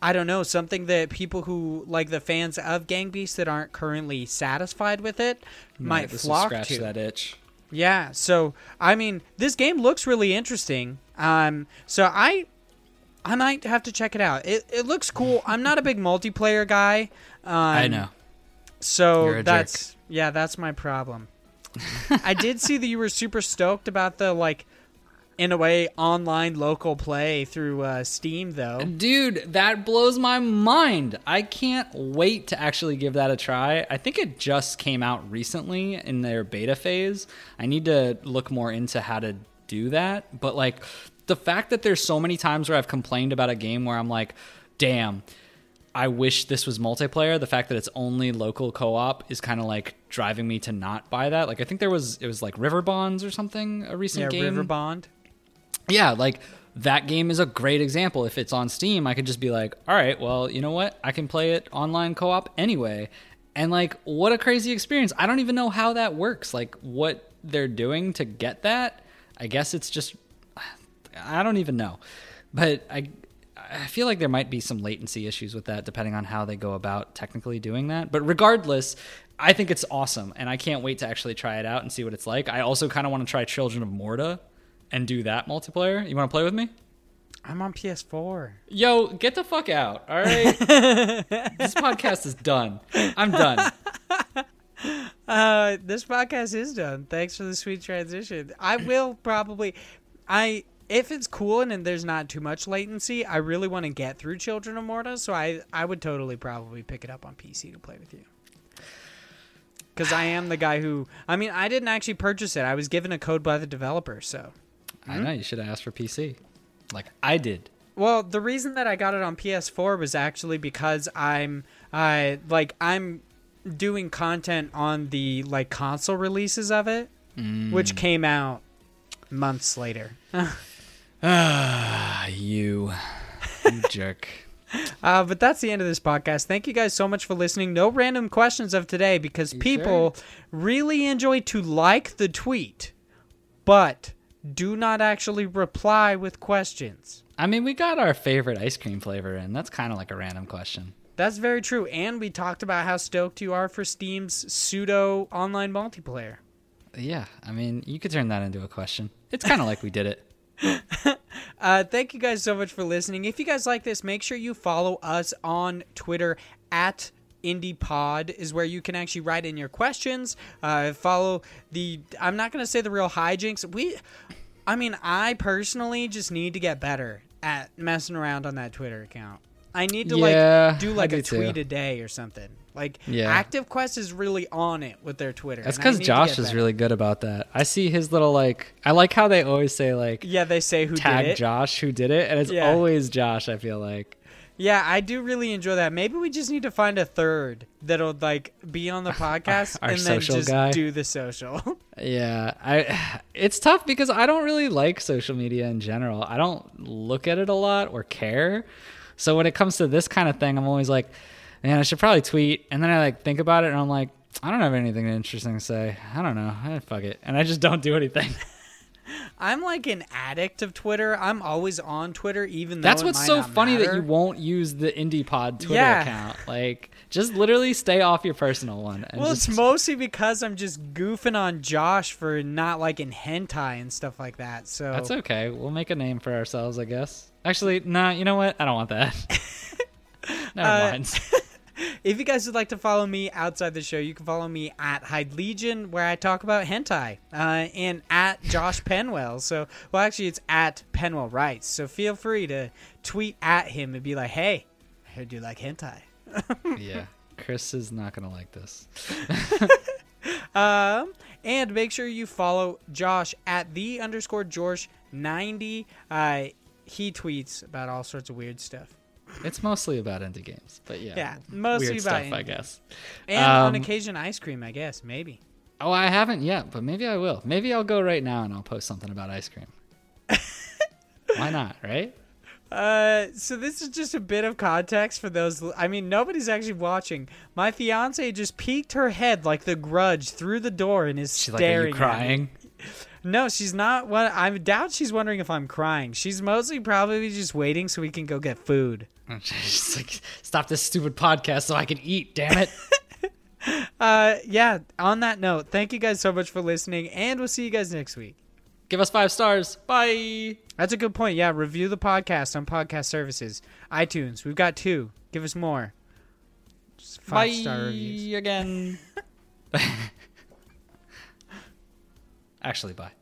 I don't know something that people who like the fans of Gang Beasts that aren't currently satisfied with it might, might flock scratch to. That itch. Yeah, so I mean, this game looks really interesting. Um, so I. I might have to check it out. It it looks cool. I'm not a big multiplayer guy. Um, I know. So You're a that's jerk. Yeah, that's my problem. I did see that you were super stoked about the like, in a way, online local play through uh, Steam, though. Dude, that blows my mind. I can't wait to actually give that a try. I think it just came out recently in their beta phase. I need to look more into how to do that. But like, the fact that there's so many times where I've complained about a game where I'm like, damn, I wish this was multiplayer. The fact that it's only local co-op is kind of like driving me to not buy that. Like, I think there was, it was like River Bonds or something, a recent yeah, game. Yeah, River Bond. Yeah, like that game is a great example. If it's on Steam, I could just be like, all right, well, you know what? I can play it online co-op anyway. And like, what a crazy experience. I don't even know how that works. Like what they're doing to get that. I guess it's just, I don't even know. But I I feel like there might be some latency issues with that depending on how they go about technically doing that. But regardless, I think it's awesome. And I can't wait to actually try it out and see what it's like. I also kind of want to try Children of Morta and do that multiplayer. You want to play with me? I'm on P S four. Yo, get the fuck out, all right? This podcast is done. I'm done. Uh, this podcast is done. Thanks for the sweet transition. I will probably... I If it's cool and, and there's not too much latency, I really want to get through Children of Morta, so I, I would totally probably pick it up on P C to play with you. Because I am the guy who... I mean, I didn't actually purchase it. I was given a code by the developer, so... I know, you should have asked for P C, like I did. Well, the reason that I got it on P S four was actually because I'm, I like I'm doing content on the like console releases of it, mm. which came out months later. Ah, you, you jerk. Uh, but that's the end of this podcast. Thank you guys so much for listening. No random questions of today because you people sure? really enjoy to like the tweet, but do not actually reply with questions. I mean, we got our favorite ice cream flavor in. That's kind of like a random question. That's very true. And we talked about how stoked you are for Steam's pseudo online multiplayer. Yeah. I mean, you could turn that into a question. It's kind of like we did it. Uh, thank you guys so much for listening. If you guys like this, make sure you follow us on Twitter at IndiePod is where you can actually write in your questions. Uh, follow the, I'm not going to say the real hijinks. We, I mean, I personally just need to get better at messing around on that Twitter account. I need to yeah, like do like I a do tweet too. a day or something. Like yeah. ActiveQuest is really on it with their Twitter. That's because Josh is really good about that. I see his little like, I like how they always say like, yeah, they say who tag did it. Josh who did it. And it's yeah. always Josh. I feel like. Yeah, I do really enjoy that. Maybe we just need to find a third that'll like be on the podcast our, our and then just guy. do the social. Yeah, I. It's tough because I don't really like social media in general. I don't look at it a lot or care. So when it comes to this kind of thing, I'm always like, man, I should probably tweet. And then I like think about it and I'm like, I don't have anything interesting to say. I don't know. Eh, fuck it. And I just don't do anything. I'm like an addict of Twitter. I'm always on Twitter, even though that's what's so funny that you won't use the IndiePod Twitter yeah. account. Like, just literally stay off your personal one. And well, just... it's mostly because I'm just goofing on Josh for not liking hentai and stuff like that. So that's okay. We'll make a name for ourselves, I guess. Actually, nah. You know what? I don't want that. Never uh, mind. If you guys would like to follow me outside the show, you can follow me at Hyde Legion, where I talk about hentai, uh, and at Josh Penwell. So, well, actually, it's at Penwell Writes. So feel free to tweet at him and be like, hey, I heard you like hentai. Yeah, Chris is not going to like this. um, and make sure you follow Josh at the underscore George ninety. Uh, he tweets about all sorts of weird stuff. It's mostly about indie games, but yeah, yeah, mostly weird about stuff, indie. I guess. And um, on occasion, ice cream, I guess, maybe. Oh, I haven't yet, but maybe I will. Maybe I'll go right now and I'll post something about ice cream. Why not, right? Uh, so this is just a bit of context for those. I mean, nobody's actually watching. My fiance just peeked her head like the Grudge through the door and is She's staring. Like, are you crying? At me. No, she's not. One, I doubt she's wondering if I'm crying. She's mostly probably just waiting so we can go get food. She's like, stop this stupid podcast so I can eat, damn it. uh, yeah, on that note, thank you guys so much for listening, and we'll see you guys next week. Give us five stars. Bye. That's a good point. Yeah, review the podcast on podcast services. iTunes, we've got two. Give us more. Just five-star reviews. Bye again. Actually, bye.